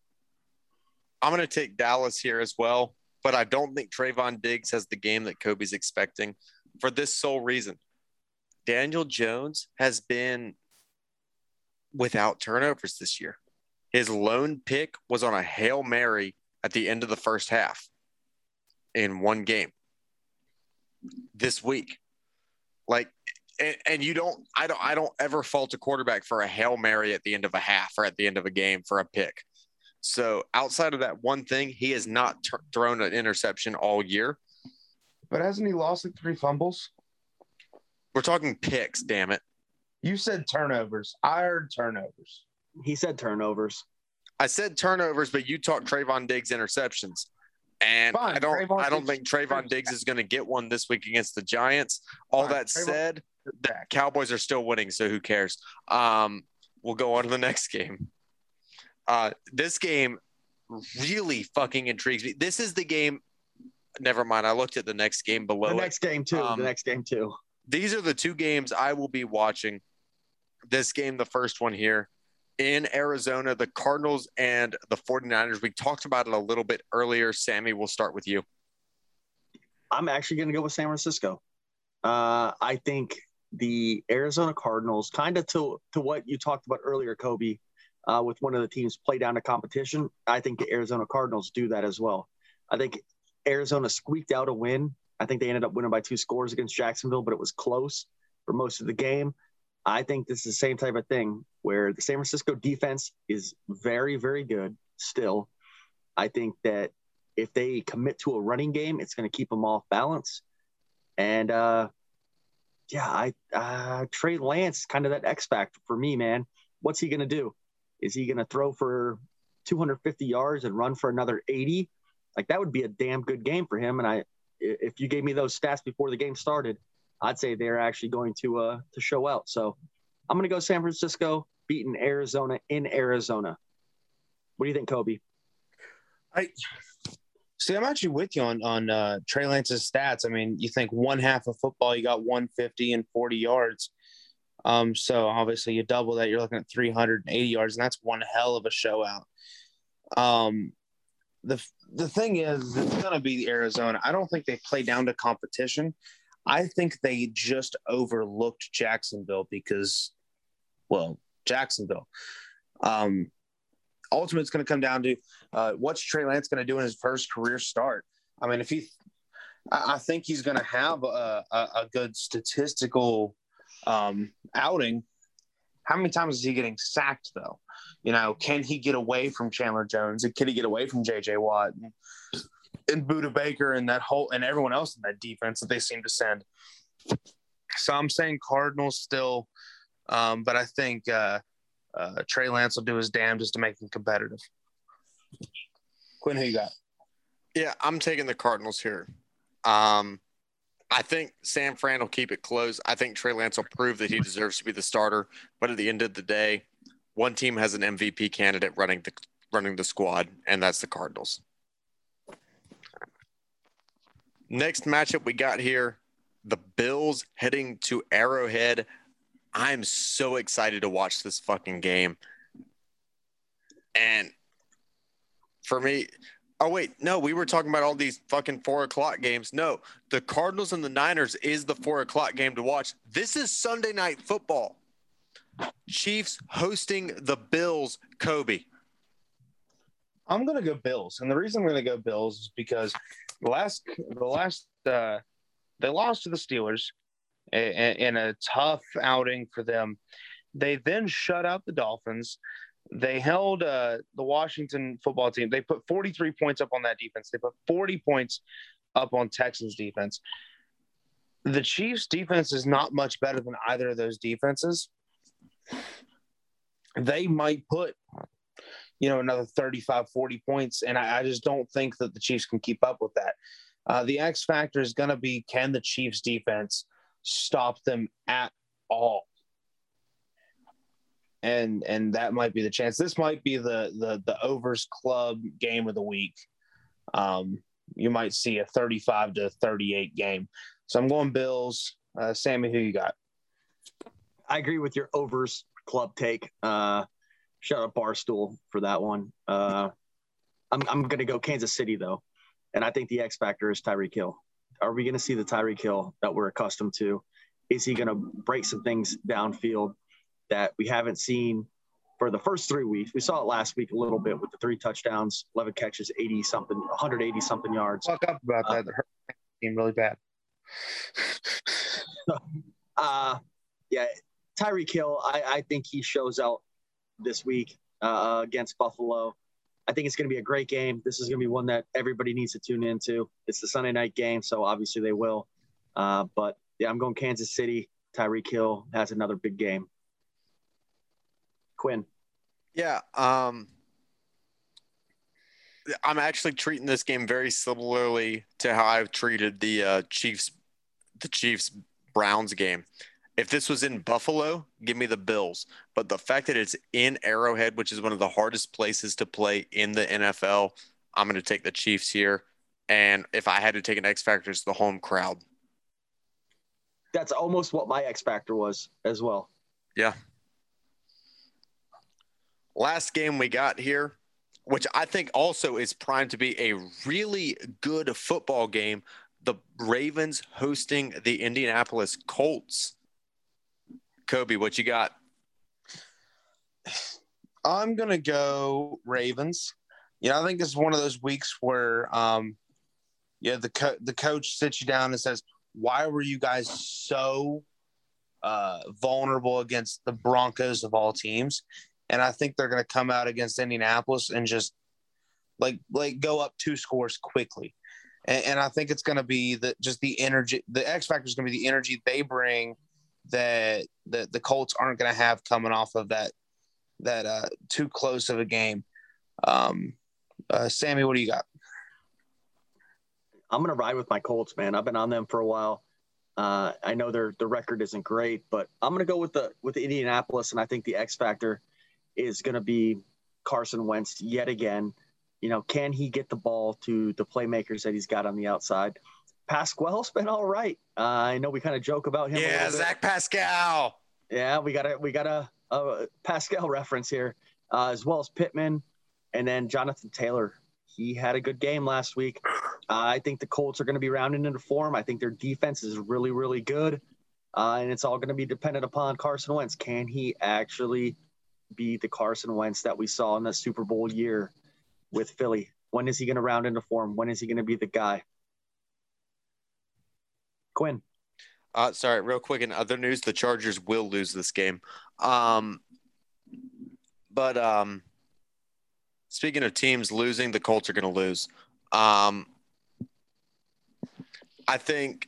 I'm going to take Dallas here as well, but I don't think Trayvon Diggs has the game that Kobe's expecting for this sole reason. Daniel Jones has been without turnovers this year. His lone pick was on a Hail Mary at the end of the first half in one game this week. Like, and, and you don't, I don't, I don't ever fault a quarterback for a Hail Mary at the end of a half or at the end of a game for a pick. So outside of that one thing, he has not t- thrown an interception all year. But hasn't he lost like three fumbles? We're talking picks, damn it. You said turnovers. I heard turnovers. He said turnovers. I said turnovers, but you talked Trayvon Diggs interceptions. And Fine, I don't Trayvon I don't Diggs think Trayvon Diggs is going to get one this week against the Giants. All Fine, that Trayvon said, the Cowboys are still winning, so who cares? Um, we'll go on to the next game. Uh, this game really fucking intrigues me. This is the game – never mind. I looked at the next game below The next it. game, too. Um, the next game, too. These are the two games I will be watching. This game, the first one here in Arizona, the Cardinals and the 49ers. We talked about it a little bit earlier. Sammy, we'll start with you. I'm actually going to go with San Francisco. Uh, I think the Arizona Cardinals, kind of to, to what you talked about earlier, Kobe, uh, with one of the teams play down to competition, I think the Arizona Cardinals do that as well. I think Arizona squeaked out a win. I think they ended up winning by two scores against Jacksonville, but it was close for most of the game. I think this is the same type of thing where the San Francisco defense is very, very good still. I think that if they commit to a running game, it's going to keep them off balance. And, uh, yeah, I uh, Trey Lance, kind of that X factor for me, man. What's he going to do? Is he going to throw for two hundred fifty yards and run for another eighty? Like, that would be a damn good game for him. And I, if you gave me those stats before the game started, I'd say they're actually going to uh, to show out. So I'm going to go San Francisco beating Arizona in Arizona. What do you think, Kobe? I see. I'm actually with you on on uh, Trey Lance's stats. I mean, you think one half of football, you got one hundred fifty and forty yards. Um, so obviously you double that, you're looking at three hundred eighty yards, and that's one hell of a show out. Um, the the thing is, it's going to be Arizona. I don't think they play down to competition. I think they just overlooked Jacksonville because, well, Jacksonville. Um, ultimately, it's going to come down to uh, what's Trey Lance going to do in his first career start. I mean, if he, I, I think he's going to have a, a, a good statistical um, outing. How many times is he getting sacked, though? You know, can he get away from Chandler Jones? And can he get away from J J Watt? And, and Budda Baker and that whole, and everyone else in that defense that they seem to send. So I'm saying Cardinals still, um, but I think uh, uh, Trey Lance will do his damnedest to make them competitive. Quinn, who you got? Yeah, I'm taking the Cardinals here. Um, I think San Fran will keep it close. I think Trey Lance will prove that he deserves to be the starter. But at the end of the day, one team has an M V P candidate running the running the squad, and that's the Cardinals. Next matchup we got here, the Bills heading to Arrowhead. I'm so excited to watch this fucking game. And for me, oh, wait, no, we were talking about all these fucking four o'clock games. No, the Cardinals and the Niners is the four o'clock game to watch. This is Sunday Night Football. Chiefs hosting the Bills, Kobe. I'm going to go Bills. And the reason I'm going to go Bills is because the last, the last, uh, they lost to the Steelers in, in a tough outing for them. They then shut out the Dolphins. They held uh, the Washington football team. They put forty-three points up on that defense. They put forty points up on Texans defense. The Chiefs defense is not much better than either of those defenses. They might put, you know, another thirty-five, forty points. And I, I just don't think that the Chiefs can keep up with that. Uh, the X factor is going to be, can the Chiefs defense stop them at all? And, and that might be the chance. This might be the, the, the overs club game of the week. Um, you might see a thirty-five to thirty-eight game. So I'm going Bills. uh, Sammy, who you got? I agree with your overs club take. Uh, Shout out Barstool for that one. Uh, I'm I'm going to go Kansas City, though. And I think the X factor is Tyreek Hill. Are we going to see the Tyreek Hill that we're accustomed to? Is he going to break some things downfield that we haven't seen for the first three weeks? We saw it last week a little bit with the three touchdowns, eleven catches, eighty-something, one hundred eighty-something yards. Fuck up about uh, that. It hurt my team really bad. uh, yeah, Tyreek Hill, I, I think he shows out this week uh, against Buffalo. I think it's going to be a great game. This is going to be one that everybody needs to tune into. It's the Sunday night game, so obviously they will. Uh, but, yeah, I'm going Kansas City. Tyreek Hill has another big game. Quinn. Yeah. Um, I'm actually treating this game very similarly to how I've treated the uh, Chiefs, the Chiefs-Browns game. If this was in Buffalo, give me the Bills. But the fact that it's in Arrowhead, which is one of the hardest places to play in the N F L, I'm going to take the Chiefs here. And if I had to take an X factor, it's the home crowd. That's almost what my X factor was as well. Yeah. Last game we got here, which I think also is primed to be a really good football game. The Ravens hosting the Indianapolis Colts. Kobe, what you got? I'm going to go Ravens. You know, I think this is one of those weeks where um, yeah, the co- the coach sits you down and says, why were you guys so uh, vulnerable against the Broncos of all teams? And I think they're going to come out against Indianapolis and just like like go up two scores quickly. And, and I think it's going to be the just the energy. The X factor is going to be the energy they bring that that the Colts aren't going to have coming off of that that uh, too close of a game. Um, uh, Sammy, what do you got? I'm going to ride with my Colts, man. I've been on them for a while. Uh, I know their the record isn't great, but I'm going to go with the with Indianapolis, and I think the X factor is going to be Carson Wentz yet again. You know, can he get the ball to the playmakers that he's got on the outside? Pascal's been all right. Uh, I know we kind of joke about him. Yeah, Zach Pascal. Yeah, we got a we got a, a Pascal reference here, uh, as well as Pittman, and then Jonathan Taylor. He had a good game last week. Uh, I think the Colts are going to be rounding into form. I think their defense is really, really good. Uh, and it's all going to be dependent upon Carson Wentz. Can he actually be the Carson Wentz that we saw in the Super Bowl year with Philly? When is he going to round into form? When is he going to be the guy? Quinn. Uh, sorry, real quick. In other news, the Chargers will lose this game. Um, but um, speaking of teams losing, the Colts are going to lose. Um, I think,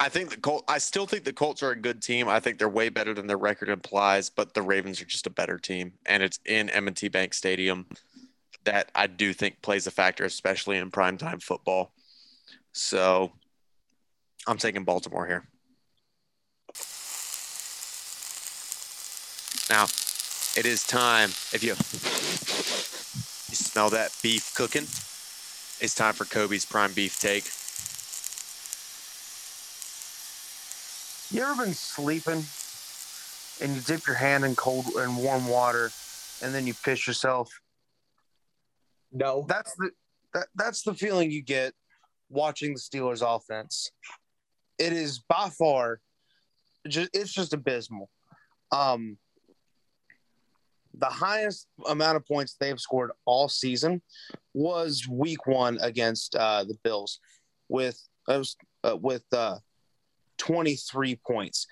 I think the Col- I still think the Colts are a good team. I think they're way better than their record implies, but the Ravens are just a better team, and it's in M and T Bank Stadium. That I do think plays a factor, especially in primetime football. So I'm taking Baltimore here. Now it is time. If you, you smell that beef cooking, it's time for Kobe's prime beef take. You ever been sleeping and you dip your hand in cold and warm water and then you piss yourself? No. That's the that, that's the feeling you get watching the Steelers offense. It is by far just, it's just abysmal. Um, the highest amount of points they've scored all season was week one against uh, the Bills with uh, with uh, twenty-three points.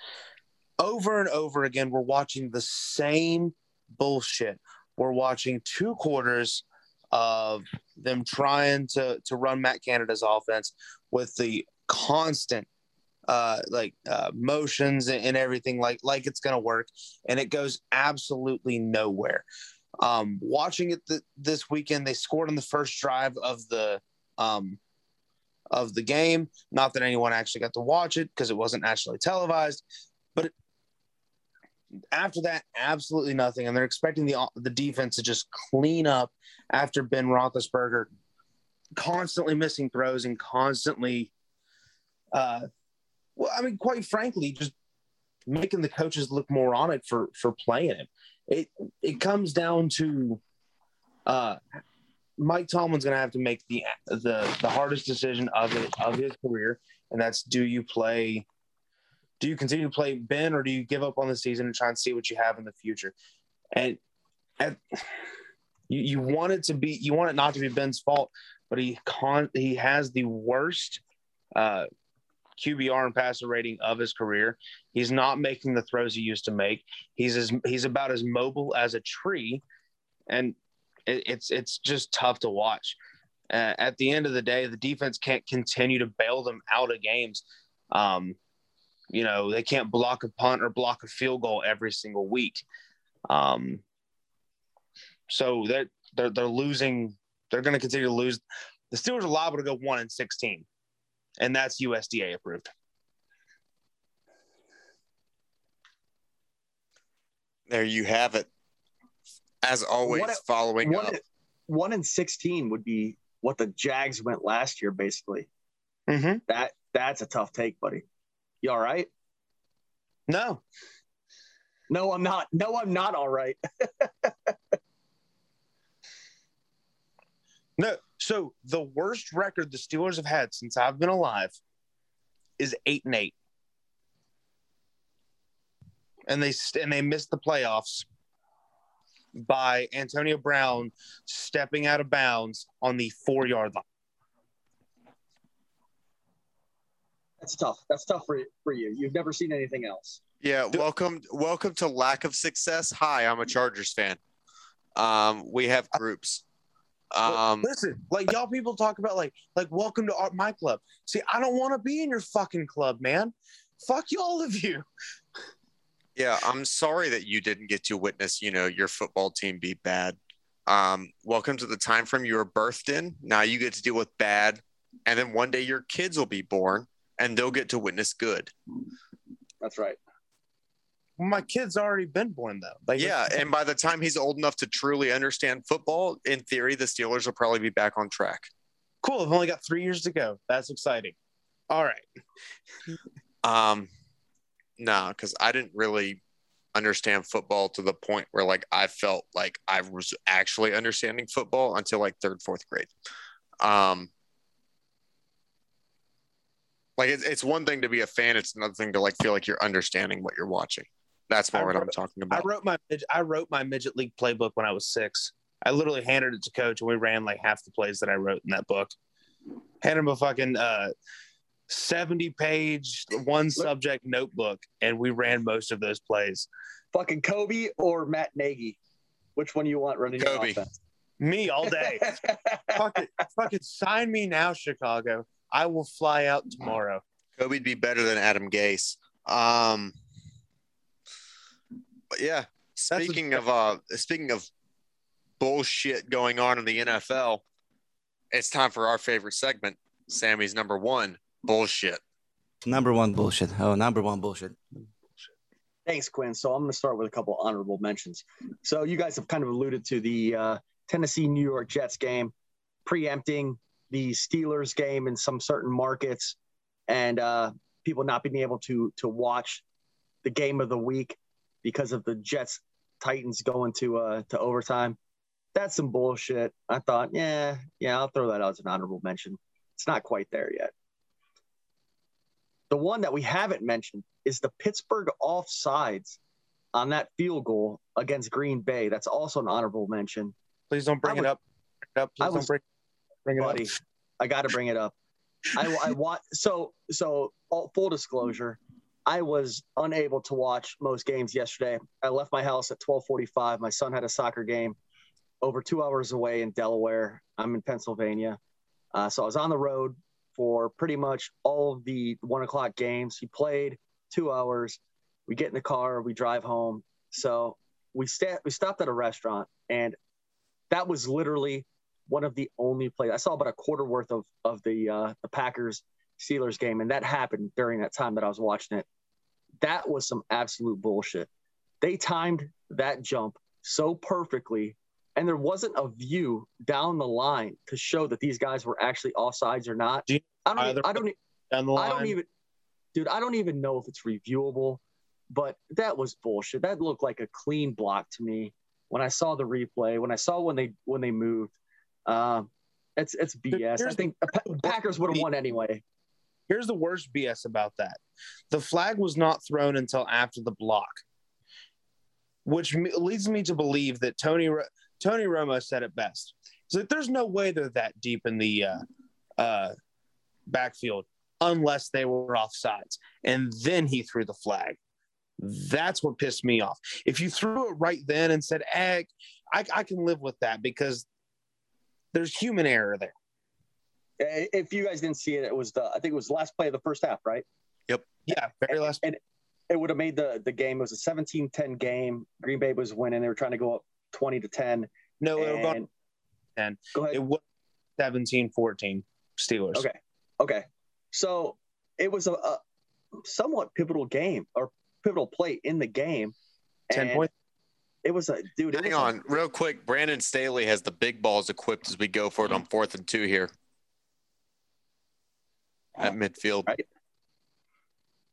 Over and over again, we're watching the same bullshit. We're watching two quarters of them trying to to run Matt Canada's offense with the constant uh, like uh, motions and, and everything like like it's going to work, and it goes absolutely nowhere. Um, watching it th- this weekend, they scored on the first drive of the um, of the game. Not that anyone actually got to watch it because it wasn't nationally televised, but it, after that, absolutely nothing, and they're expecting the the defense to just clean up after Ben Roethlisberger constantly missing throws and constantly, uh, well, I mean, quite frankly, just making the coaches look moronic for for playing him. It it comes down to uh, Mike Tomlin's going to have to make the the the hardest decision of it, of his career, and that's do you play. Do you continue to play Ben, or do you give up on the season and try and see what you have in the future? And at, you, you want it to be, you want it not to be Ben's fault, but he con he has the worst uh, Q B R and passer rating of his career. He's not making the throws he used to make. He's as, he's about as mobile as a tree, and it, it's it's just tough to watch. Uh, at the end of the day, the defense can't continue to bail them out of games. Um, You know, they can't block a punt or block a field goal every single week. Um, so they're, they're, they're losing. They're going to continue to lose. The Steelers are liable to go one and sixteen, and that's U S D A approved. There you have it. As always, what, following what, up. one and sixteen would be what the Jags went last year, basically. Mm-hmm. That That's a tough take, buddy. You all right? No. No, I'm not. No, I'm not all right. No. So the worst record the Steelers have had since I've been alive is eight and eight, and they and they missed the playoffs by Antonio Brown stepping out of bounds on the four yard line. That's tough. That's tough for, for you. You've never seen anything else. Yeah. Welcome. Welcome to lack of success. Hi, I'm a Chargers fan. Um, we have groups. Um, listen, like y'all people talk about like, like welcome to our, my club. See, I don't want to be in your fucking club, man. Fuck you, all of you. Yeah. I'm sorry that you didn't get to witness, you know, your football team be bad. Um, welcome to the time frame you were birthed in. Now you get to deal with bad. And then one day your kids will be born and they'll get to witness good. That's right. My kid's already been born, though. Like, yeah, and by the time he's old enough to truly understand football, in theory, the Steelers will probably be back on track. Cool. I've only got three years to go. That's exciting. All right. um, no, nah, because I didn't really understand football to the point where, like, I felt like I was actually understanding football until, like, third, fourth grade. Um. Like, it's, it's one thing to be a fan. It's another thing to, like, feel like you're understanding what you're watching. That's more what I'm talking about. I wrote my I wrote my midget league playbook when I was six. I literally handed it to coach, and we ran like half the plays that I wrote in that book. Handed him a fucking uh, seventy page one subject notebook, and we ran most of those plays. Fucking Kobe or Matt Nagy, which one do you want running your offense? Me all day. Fuck it, fucking sign me now, Chicago. I will fly out tomorrow. Kobe'd be better than Adam Gase. Um. But yeah, speaking of uh, speaking of bullshit going on in the N F L, it's time for our favorite segment, Sammy's number one bullshit. Number one bullshit. Oh, number one bullshit. Thanks, Quinn. So I'm going to start with a couple honorable mentions. So you guys have kind of alluded to the uh, Tennessee-New York Jets game, preempting the Steelers game in some certain markets, and uh, people not being able to to watch the game of the week because of the Jets Titans going to uh, to overtime. That's some bullshit. I thought, yeah, yeah, I'll throw that out as an honorable mention. It's not quite there yet. The one that we haven't mentioned is the Pittsburgh offsides on that field goal against Green Bay. That's also an honorable mention. Please don't bring would, it up. Bring it up. Please I don't was, bring, bring it buddy, up. I got to bring it up. I, I want so so full disclosure. I was unable to watch most games yesterday. I left my house at twelve forty-five. My son had a soccer game over two hours away in Delaware. I'm in Pennsylvania. Uh, so I was on the road for pretty much all of the one o'clock games. He played two hours. We get in the car, we drive home. So we, sta- we stopped at a restaurant, and that was literally one of the only plays. I saw about a quarter worth of, of the, uh, the Packers Steelers game, and that happened during that time that I was watching it. That was some absolute bullshit. They timed that jump so perfectly, and there wasn't a view down the line to show that these guys were actually offsides or not. Do you, I don't even, I don't, down the line. I don't even dude, I don't even know if it's reviewable, but that was bullshit. That looked like a clean block to me when I saw the replay, when I saw when they when they moved. Um it's it's B S. Dude, I think the Packers would have won anyway. Here's the worst B S about that. The flag was not thrown until after the block, which me- leads me to believe that Tony Ro- Tony Romo said it best. He's like, there's no way they're that deep in the uh, uh, backfield unless they were offsides. And then he threw the flag. That's what pissed me off. If you threw it right then and said, hey, I, I can live with that because there's human error there. If you guys didn't see it, it was the I think it was the last play of the first half, right? Yep. Yeah, very and, last. And it would have made the, the game. It was a seventeen ten game. Green Bay was winning. They were trying to go up twenty to ten. No, and, it would have gone ten. Go ahead. It was seventeen fourteen Steelers. Okay. Okay. So it was a, a somewhat pivotal game or pivotal play in the game. Ten points. It was a dude. Hang on, a, real quick. Brandon Staley has the big balls equipped as we go for it on fourth and two here. At midfield. Right.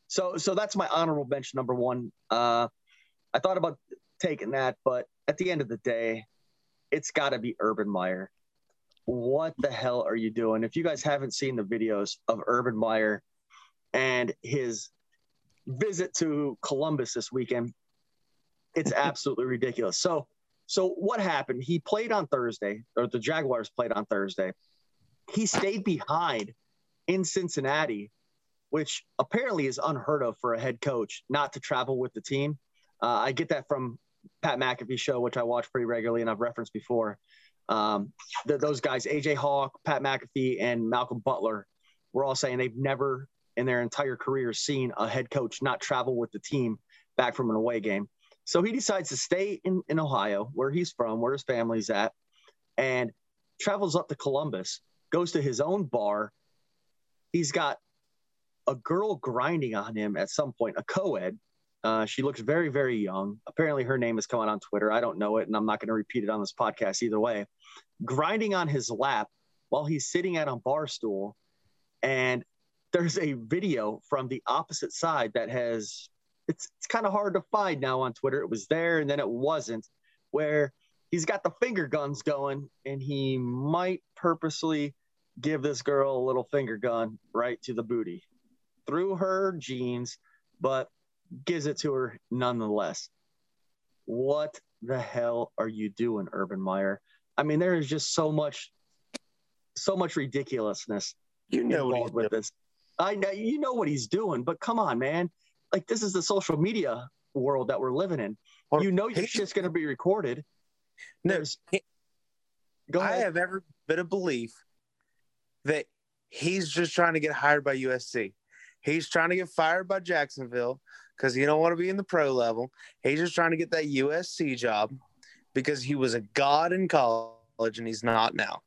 So so that's my honorable mention number one. Uh, I thought about taking that, but at the end of the day, it's got to be Urban Meyer. What the hell are you doing? If you guys haven't seen the videos of Urban Meyer and his visit to Columbus this weekend, it's absolutely ridiculous. So so what happened? He played on Thursday, or the Jaguars played on Thursday. He stayed behind in Cincinnati which apparently is unheard of for a head coach not to travel with the team. Uh, I get that from Pat McAfee show, which I watch pretty regularly and I've referenced before. Um, th- those guys, A J Hawk, Pat McAfee, and Malcolm Butler, were all saying they've never in their entire career seen a head coach not travel with the team back from an away game. So he decides to stay in, in Ohio, where he's from, where his family's at, and travels up to Columbus, goes to his own bar. He's got a girl grinding on him at some point, a co-ed. Uh, she looks very, very young. Apparently her name is coming on Twitter. I don't know it, and I'm not going to repeat it on this podcast either way. Grinding on his lap while he's sitting at a bar stool, and there's a video from the opposite side that has – it's it's kind of hard to find now on Twitter. It was there, and then it wasn't, where he's got the finger guns going, and he might purposely give this girl a little finger gun right to the booty through her jeans, but gives it to her nonetheless. What the hell are you doing, Urban Meyer? I mean, there is just so much so much ridiculousness you know involved with doing. this. I know you know what he's doing, but come on, man. Like, this is the social media world that we're living in. Or you know your shit's gonna be recorded. No, There's go ahead. I have every bit of belief that he's just trying to get hired by U S C. He's trying to get fired by Jacksonville because he don't want to be in the pro level. He's just trying to get that U S C job because he was a god in college and he's not now.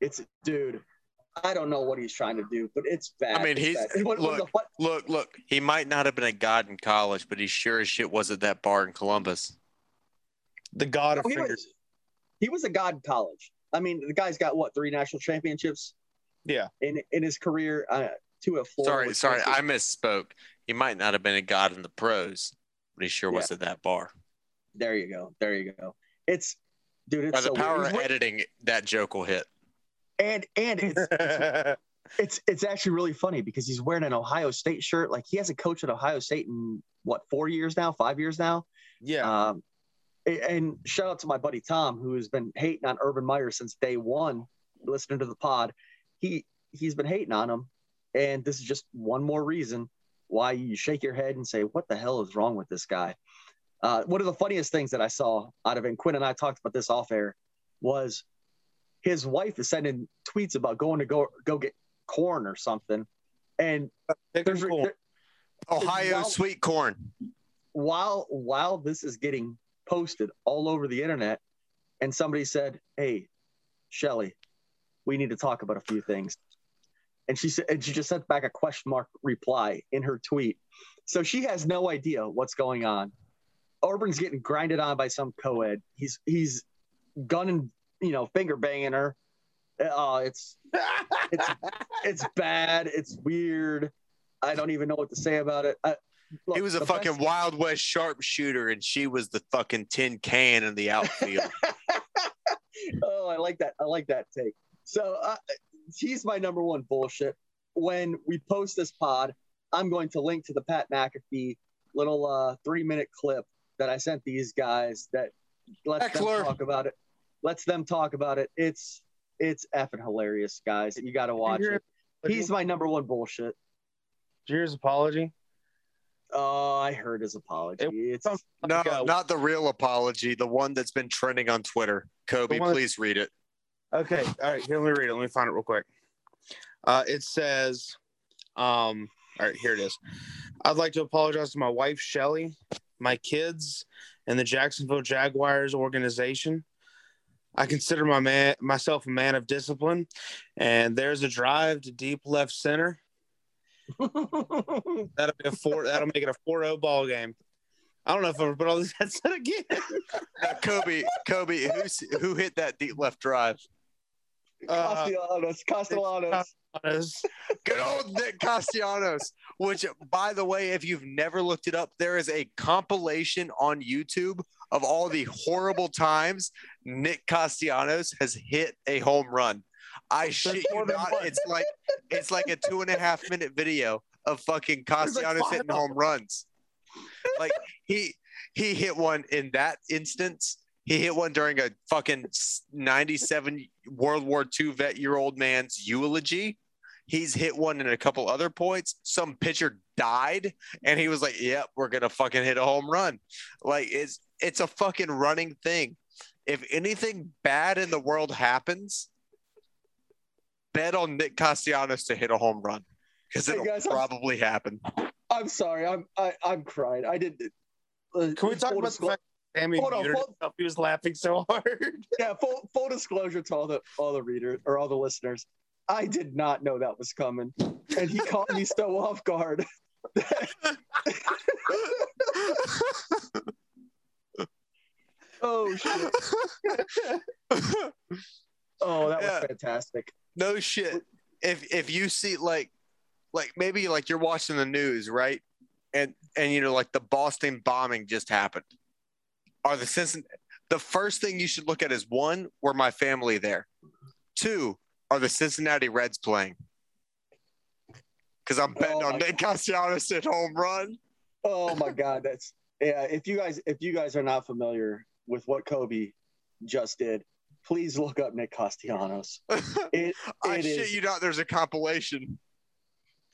It's dude. I don't know what he's trying to do, but it's bad. I mean, he's what, look, what the, look, look. He might not have been a god in college, but he sure as shit was at that bar in Columbus. The god of no, he fingers. Was, he was a god in college. I mean, the guy's got what three national championships? Yeah, in in his career. Uh, Two at four sorry, sorry, I misspoke. He might not have been a god in the pros, but he sure yeah. was at that bar. There you go. There you go. It's, dude, it's By the so power weird. of editing, that joke will hit. And and it's it's, it's it's actually really funny because he's wearing an Ohio State shirt. Like, he hasn't coached at Ohio State in what four years now, five years now. Yeah. Um, and shout out to my buddy Tom, who has been hating on Urban Meyer since day one. Listening to the pod, he he's been hating on him. And this is just one more reason why you shake your head and say, what the hell is wrong with this guy? Uh, one of the funniest things that I saw out of it, and Quinn and I talked about this off air, was his wife is sending tweets about going to go go get corn or something. And there's, corn. There, Ohio while, sweet corn. While, while this is getting posted all over the internet, and somebody said, hey, Shelly, we need to talk about a few things. And she said, and she just sent back a question mark reply in her tweet. So she has no idea what's going on. Urban's getting grinded on by some co-ed. He's he's gunning, you know, finger banging her. Uh, it's it's it's bad. It's weird. I don't even know what to say about it. I, look, he was a fucking best... Wild West sharpshooter, and she was the fucking tin can in the outfield. Oh, I like that. I like that take. So. Uh, He's my number one bullshit. When we post this pod, I'm going to link to the Pat McAfee little uh, three-minute clip that I sent these guys that lets Excellent. them talk about it. Let's them talk about it. It's it's effing hilarious, guys. You got to watch it. He's my number one bullshit. Did you hear his apology? Oh, I heard his apology. It's, no, God. Not the real apology. The one that's been trending on Twitter. Kobe, please read it. Okay, all right, here, let me read it. Let me find it real quick. Uh, it says, um, all right, here it is. I'd like to apologize to my wife, Shelly, my kids, and the Jacksonville Jaguars organization. I consider my man, myself a man of discipline, and there's a drive to deep left center. That'll be a four. That'll make it a four oh ball game. I don't know if I ever put all this heads in again. Now, Kobe, Kobe, who's, who hit that deep left drive? Castellanos, Castellanos. Castellanos. Good old Nick Castellanos, which, by the way, if you've never looked it up, there is a compilation on YouTube of all the horrible times Nick Castellanos has hit a home run. I shit you not, it's like, it's like a two and a half minute video of fucking Castellanos hitting home runs. Like, he he hit one in that instance. He hit one during a fucking ninety-seven World War Two vet year old man's eulogy. He's hit one and a couple other points. Some pitcher died, and he was like, yep, we're going to fucking hit a home run. Like, it's it's a fucking running thing. If anything bad in the world happens, bet on Nick Castellanos to hit a home run, because it'll hey guys, probably I'm, happen. I'm sorry. I'm I, I'm crying. I didn't. Uh, Can we talk about the fact that Sammy muted himself? He was laughing so hard. Yeah, full, full disclosure to all the all the readers or all the listeners. I did not know that was coming, and he caught me so off guard. Oh shit! Oh, that yeah. was fantastic. No shit. If if you see like, like maybe like you're watching the news, right? And and you know like the Boston bombing just happened. Are the Cincinnati? The first thing you should look at is one, were my family there? Two, are the Cincinnati Reds playing? Because I'm betting oh on Nick Castellanos at home run. Oh my god, that's yeah. If you guys if you guys are not familiar with what Kobe just did, please look up Nick Castellanos. It, I it shit is, you not, there's a compilation.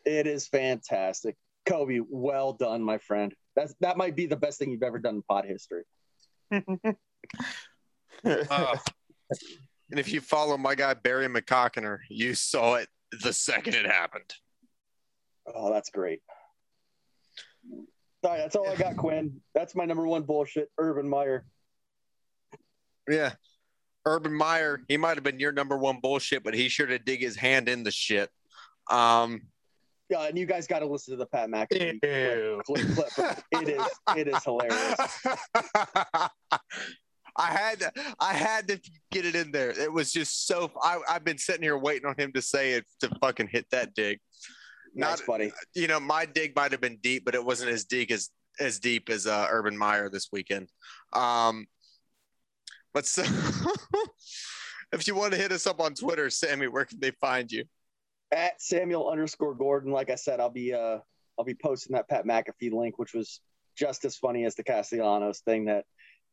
It is fantastic. Kobe, well done, my friend. That's, that might be the best thing you've ever done in pod history. uh, and if you follow my guy, Barry McCockiner, you saw it the second it happened. Oh, that's great. All right, that's all yeah. I got, Quinn. That's my number one bullshit, Urban Meyer. Yeah. Urban Meyer, he might have been your number one bullshit, but he sure to dig his hand in the shit. Um, yeah, and you guys got to listen to the Pat McAfee clip, clip, clip, clip. It is, it is hilarious. I had, to, I had to get it in there. It was just so. I, I've been sitting here waiting on him to say it to fucking hit that dig. Not nice, buddy. You know, my dig might have been deep, but it wasn't as deep as as deep as uh, Urban Meyer this weekend. Um, But so, if you want to hit us up on Twitter, Sammy, where can they find you? At Samuel underscore Gordon. Like I said, I'll be uh, I'll be posting that Pat McAfee link, which was just as funny as the Castellanos thing that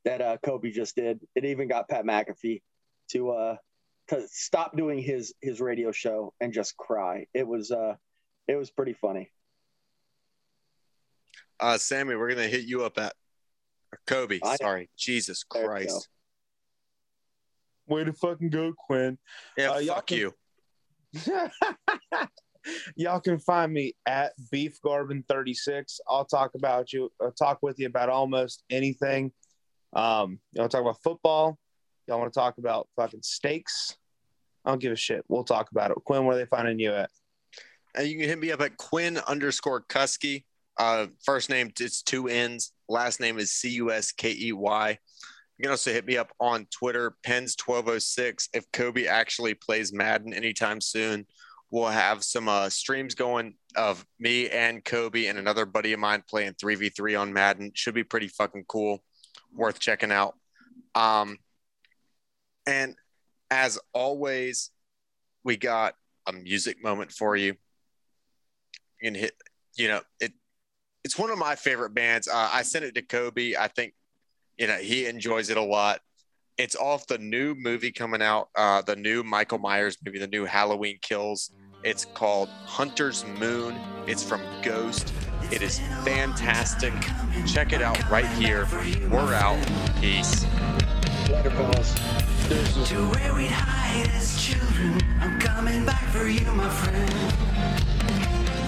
that uh, Kobe just did. It even got Pat McAfee to uh, to stop doing his his radio show and just cry. It was uh, it was pretty funny. Uh, Sammy, we're gonna hit you up at or Kobe. I, sorry, Jesus Christ. Way to fucking go, Quinn. Yeah, uh, y'all fuck can... you. Y'all can find me at beef garvin thirty-six. I'll talk about you. I'll talk with you about almost anything. Um, y'all talk about football. Y'all want to talk about fucking steaks? I don't give a shit. We'll talk about it. Quinn, where are they finding you at? And you can hit me up at Quinn underscore Cuskey. Uh, first name, it's two N's. Last name is C U S K E Y. You can also hit me up on Twitter, Pens twelve oh six. If Kobe actually plays Madden anytime soon, we'll have some uh, streams going of me and Kobe and another buddy of mine playing three v three on Madden. Should be pretty fucking cool. Worth checking out. Um, and as always, we got a music moment for you. You can hit, you know, it. It's one of my favorite bands. Uh, I sent it to Kobe, I think. You know, he enjoys it a lot. It's off the new movie coming out, uh, the new Michael Myers movie, the new Halloween Kills. It's called Hunter's Moon. It's from Ghost. It is fantastic. Check it out right here. We're out. Peace. Later, fellas. To where we'd hide as children. I'm coming back for you, my friend.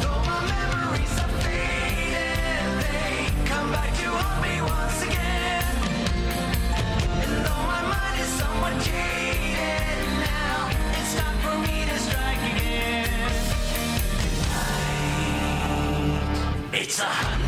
Though my memories are faded, they come back to haunt me once again. Somewhat jaded now, it's time for me to strike again. It's a